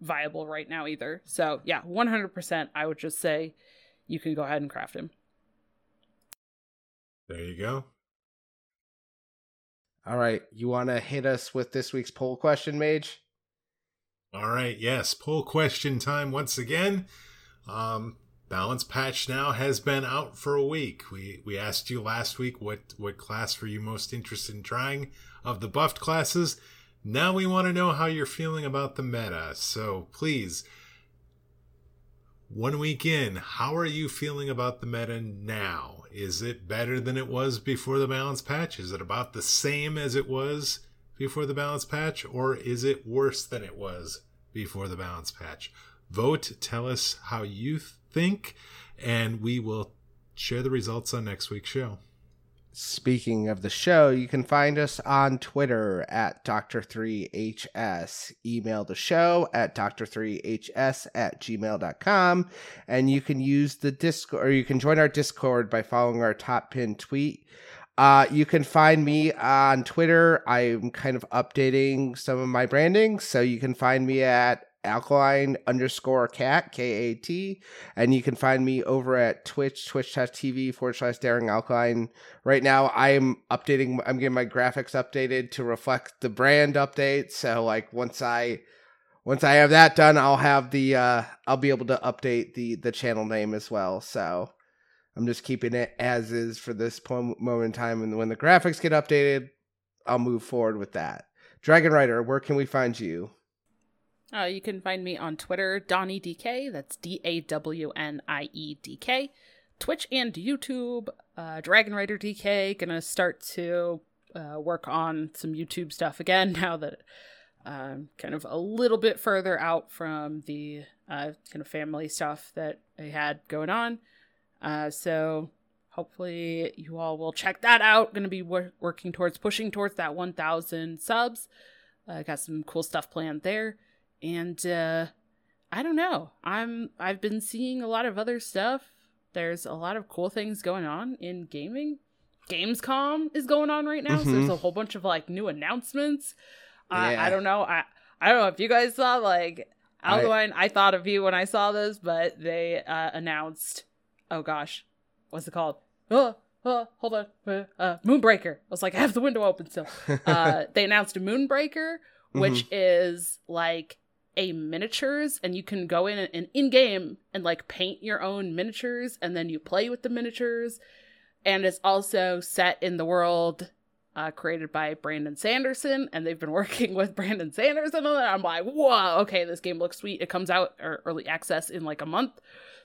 viable right now either. So yeah, one hundred percent I would just say you can go ahead and craft him. There you go. All right, you want to hit us with this week's poll question, Mage? All right, yes, poll question time once again. Um, balance patch now has been out for a week. We we asked you last week what, what class were you most interested in trying of the buffed classes. Now we want to know how you're feeling about the meta. So please, one week in, how are you feeling about the meta now? Is it better than it was before the balance patch? Is it about the same as it was before the balance patch? Or is it worse than it was before the balance patch? Vote, tell us how you think, and we will share the results on next week's show. Speaking of the show, you can find us on Twitter at Doctor three H S. Email the show at Doctor three H S at gmail dot com. And you can use the Discord, or you can join our Discord by following our top pinned tweet. Uh, you can find me on Twitter. I'm kind of updating some of my branding, so you can find me at Alkaline underscore cat, K A T, and you can find me over at Twitch, twitch.tv forward slash daring alkaline. Right now, I'm updating, I'm getting my graphics updated to reflect the brand update. So, like, once I, once I have that done, I'll have the, uh, I'll be able to update the, the channel name as well. So, I'm just keeping it as is for this moment in time. And when the graphics get updated, I'll move forward with that. Dragon Rider, where can we find you? Uh, you can find me on Twitter, Donnie D K, that's D A W N I E D K, Twitch and YouTube, uh, Dragon Rider D K, gonna start to uh, work on some YouTube stuff again now that I'm kind of a little bit further out from the uh, kind of family stuff that I had going on, uh, so hopefully you all will check that out. Gonna be wor- working towards pushing towards that one thousand subs. I uh, got some cool stuff planned there. And, uh, I don't know. I'm, I've been seeing a lot of other stuff. There's a lot of cool things going on in gaming. Gamescom is going on right now. Mm-hmm. So there's a whole bunch of like new announcements. Uh, yeah. I don't know. I, I don't know if you guys saw, like, Alkaline, I, I thought of you when I saw this, but they, uh, announced, oh gosh, what's it called? Oh, oh, hold on. Uh, uh, Moonbreaker. I was like, I have the window open still. Uh, they announced a Moonbreaker, which mm-hmm. is like a miniatures, and you can go in and in game and like paint your own miniatures, and then you play with the miniatures. And it's also set in the world uh created by Brandon Sanderson, and they've been working with Brandon Sanderson on that. I'm like, whoa, okay, this game looks sweet. It comes out or early access in like a month,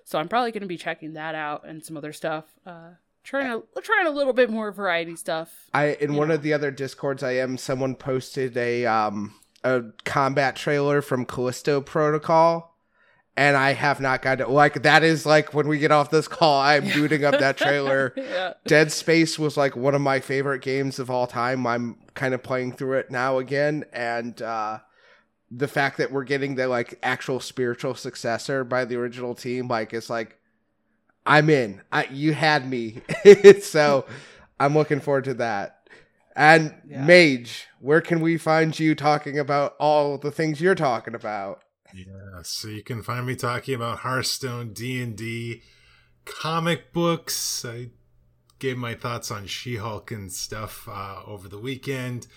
so I'm probably going to be checking that out and some other stuff. uh Trying to trying a little bit more variety stuff. I in one know. of the other Discords I am, someone posted a um a combat trailer from Callisto Protocol, and I have not gotten to, like, that is like when we get off this call, I'm booting up that trailer. Yeah. Dead Space was like one of my favorite games of all time. I'm kind of playing through it now again, and uh, the fact that we're getting the like actual spiritual successor by the original team, like, it's like, I'm in. I, you had me. So I'm looking forward to that. And yeah. Mage, where can we find you talking about all the things you're talking about? Yeah, so you can find me talking about Hearthstone, D and D, comic books. I gave my thoughts on She-Hulk and stuff uh, over the weekend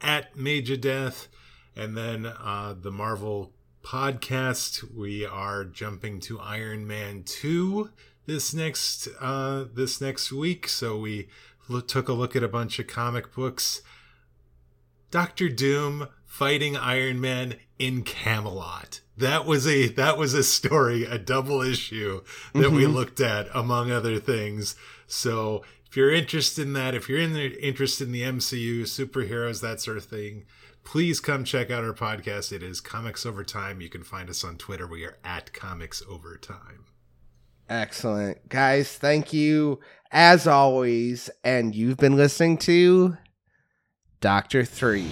at Major Death. And then uh, the Marvel podcast, we are jumping to Iron Man two. This next uh, this next week, so we lo- took a look at a bunch of comic books. Doctor Doom fighting Iron Man in Camelot. That was a that was a story, a double issue that mm-hmm. we looked at, among other things. So if you're interested in that, if you're in the, interested in the M C U, superheroes, that sort of thing, please come check out our podcast. It is Comics Over Time. You can find us on Twitter. We are at Comics Over Time. Excellent. Guys, thank you as always. And you've been listening to Doctor Three.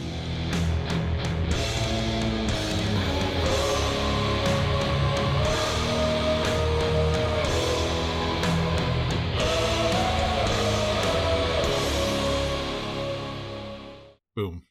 Boom.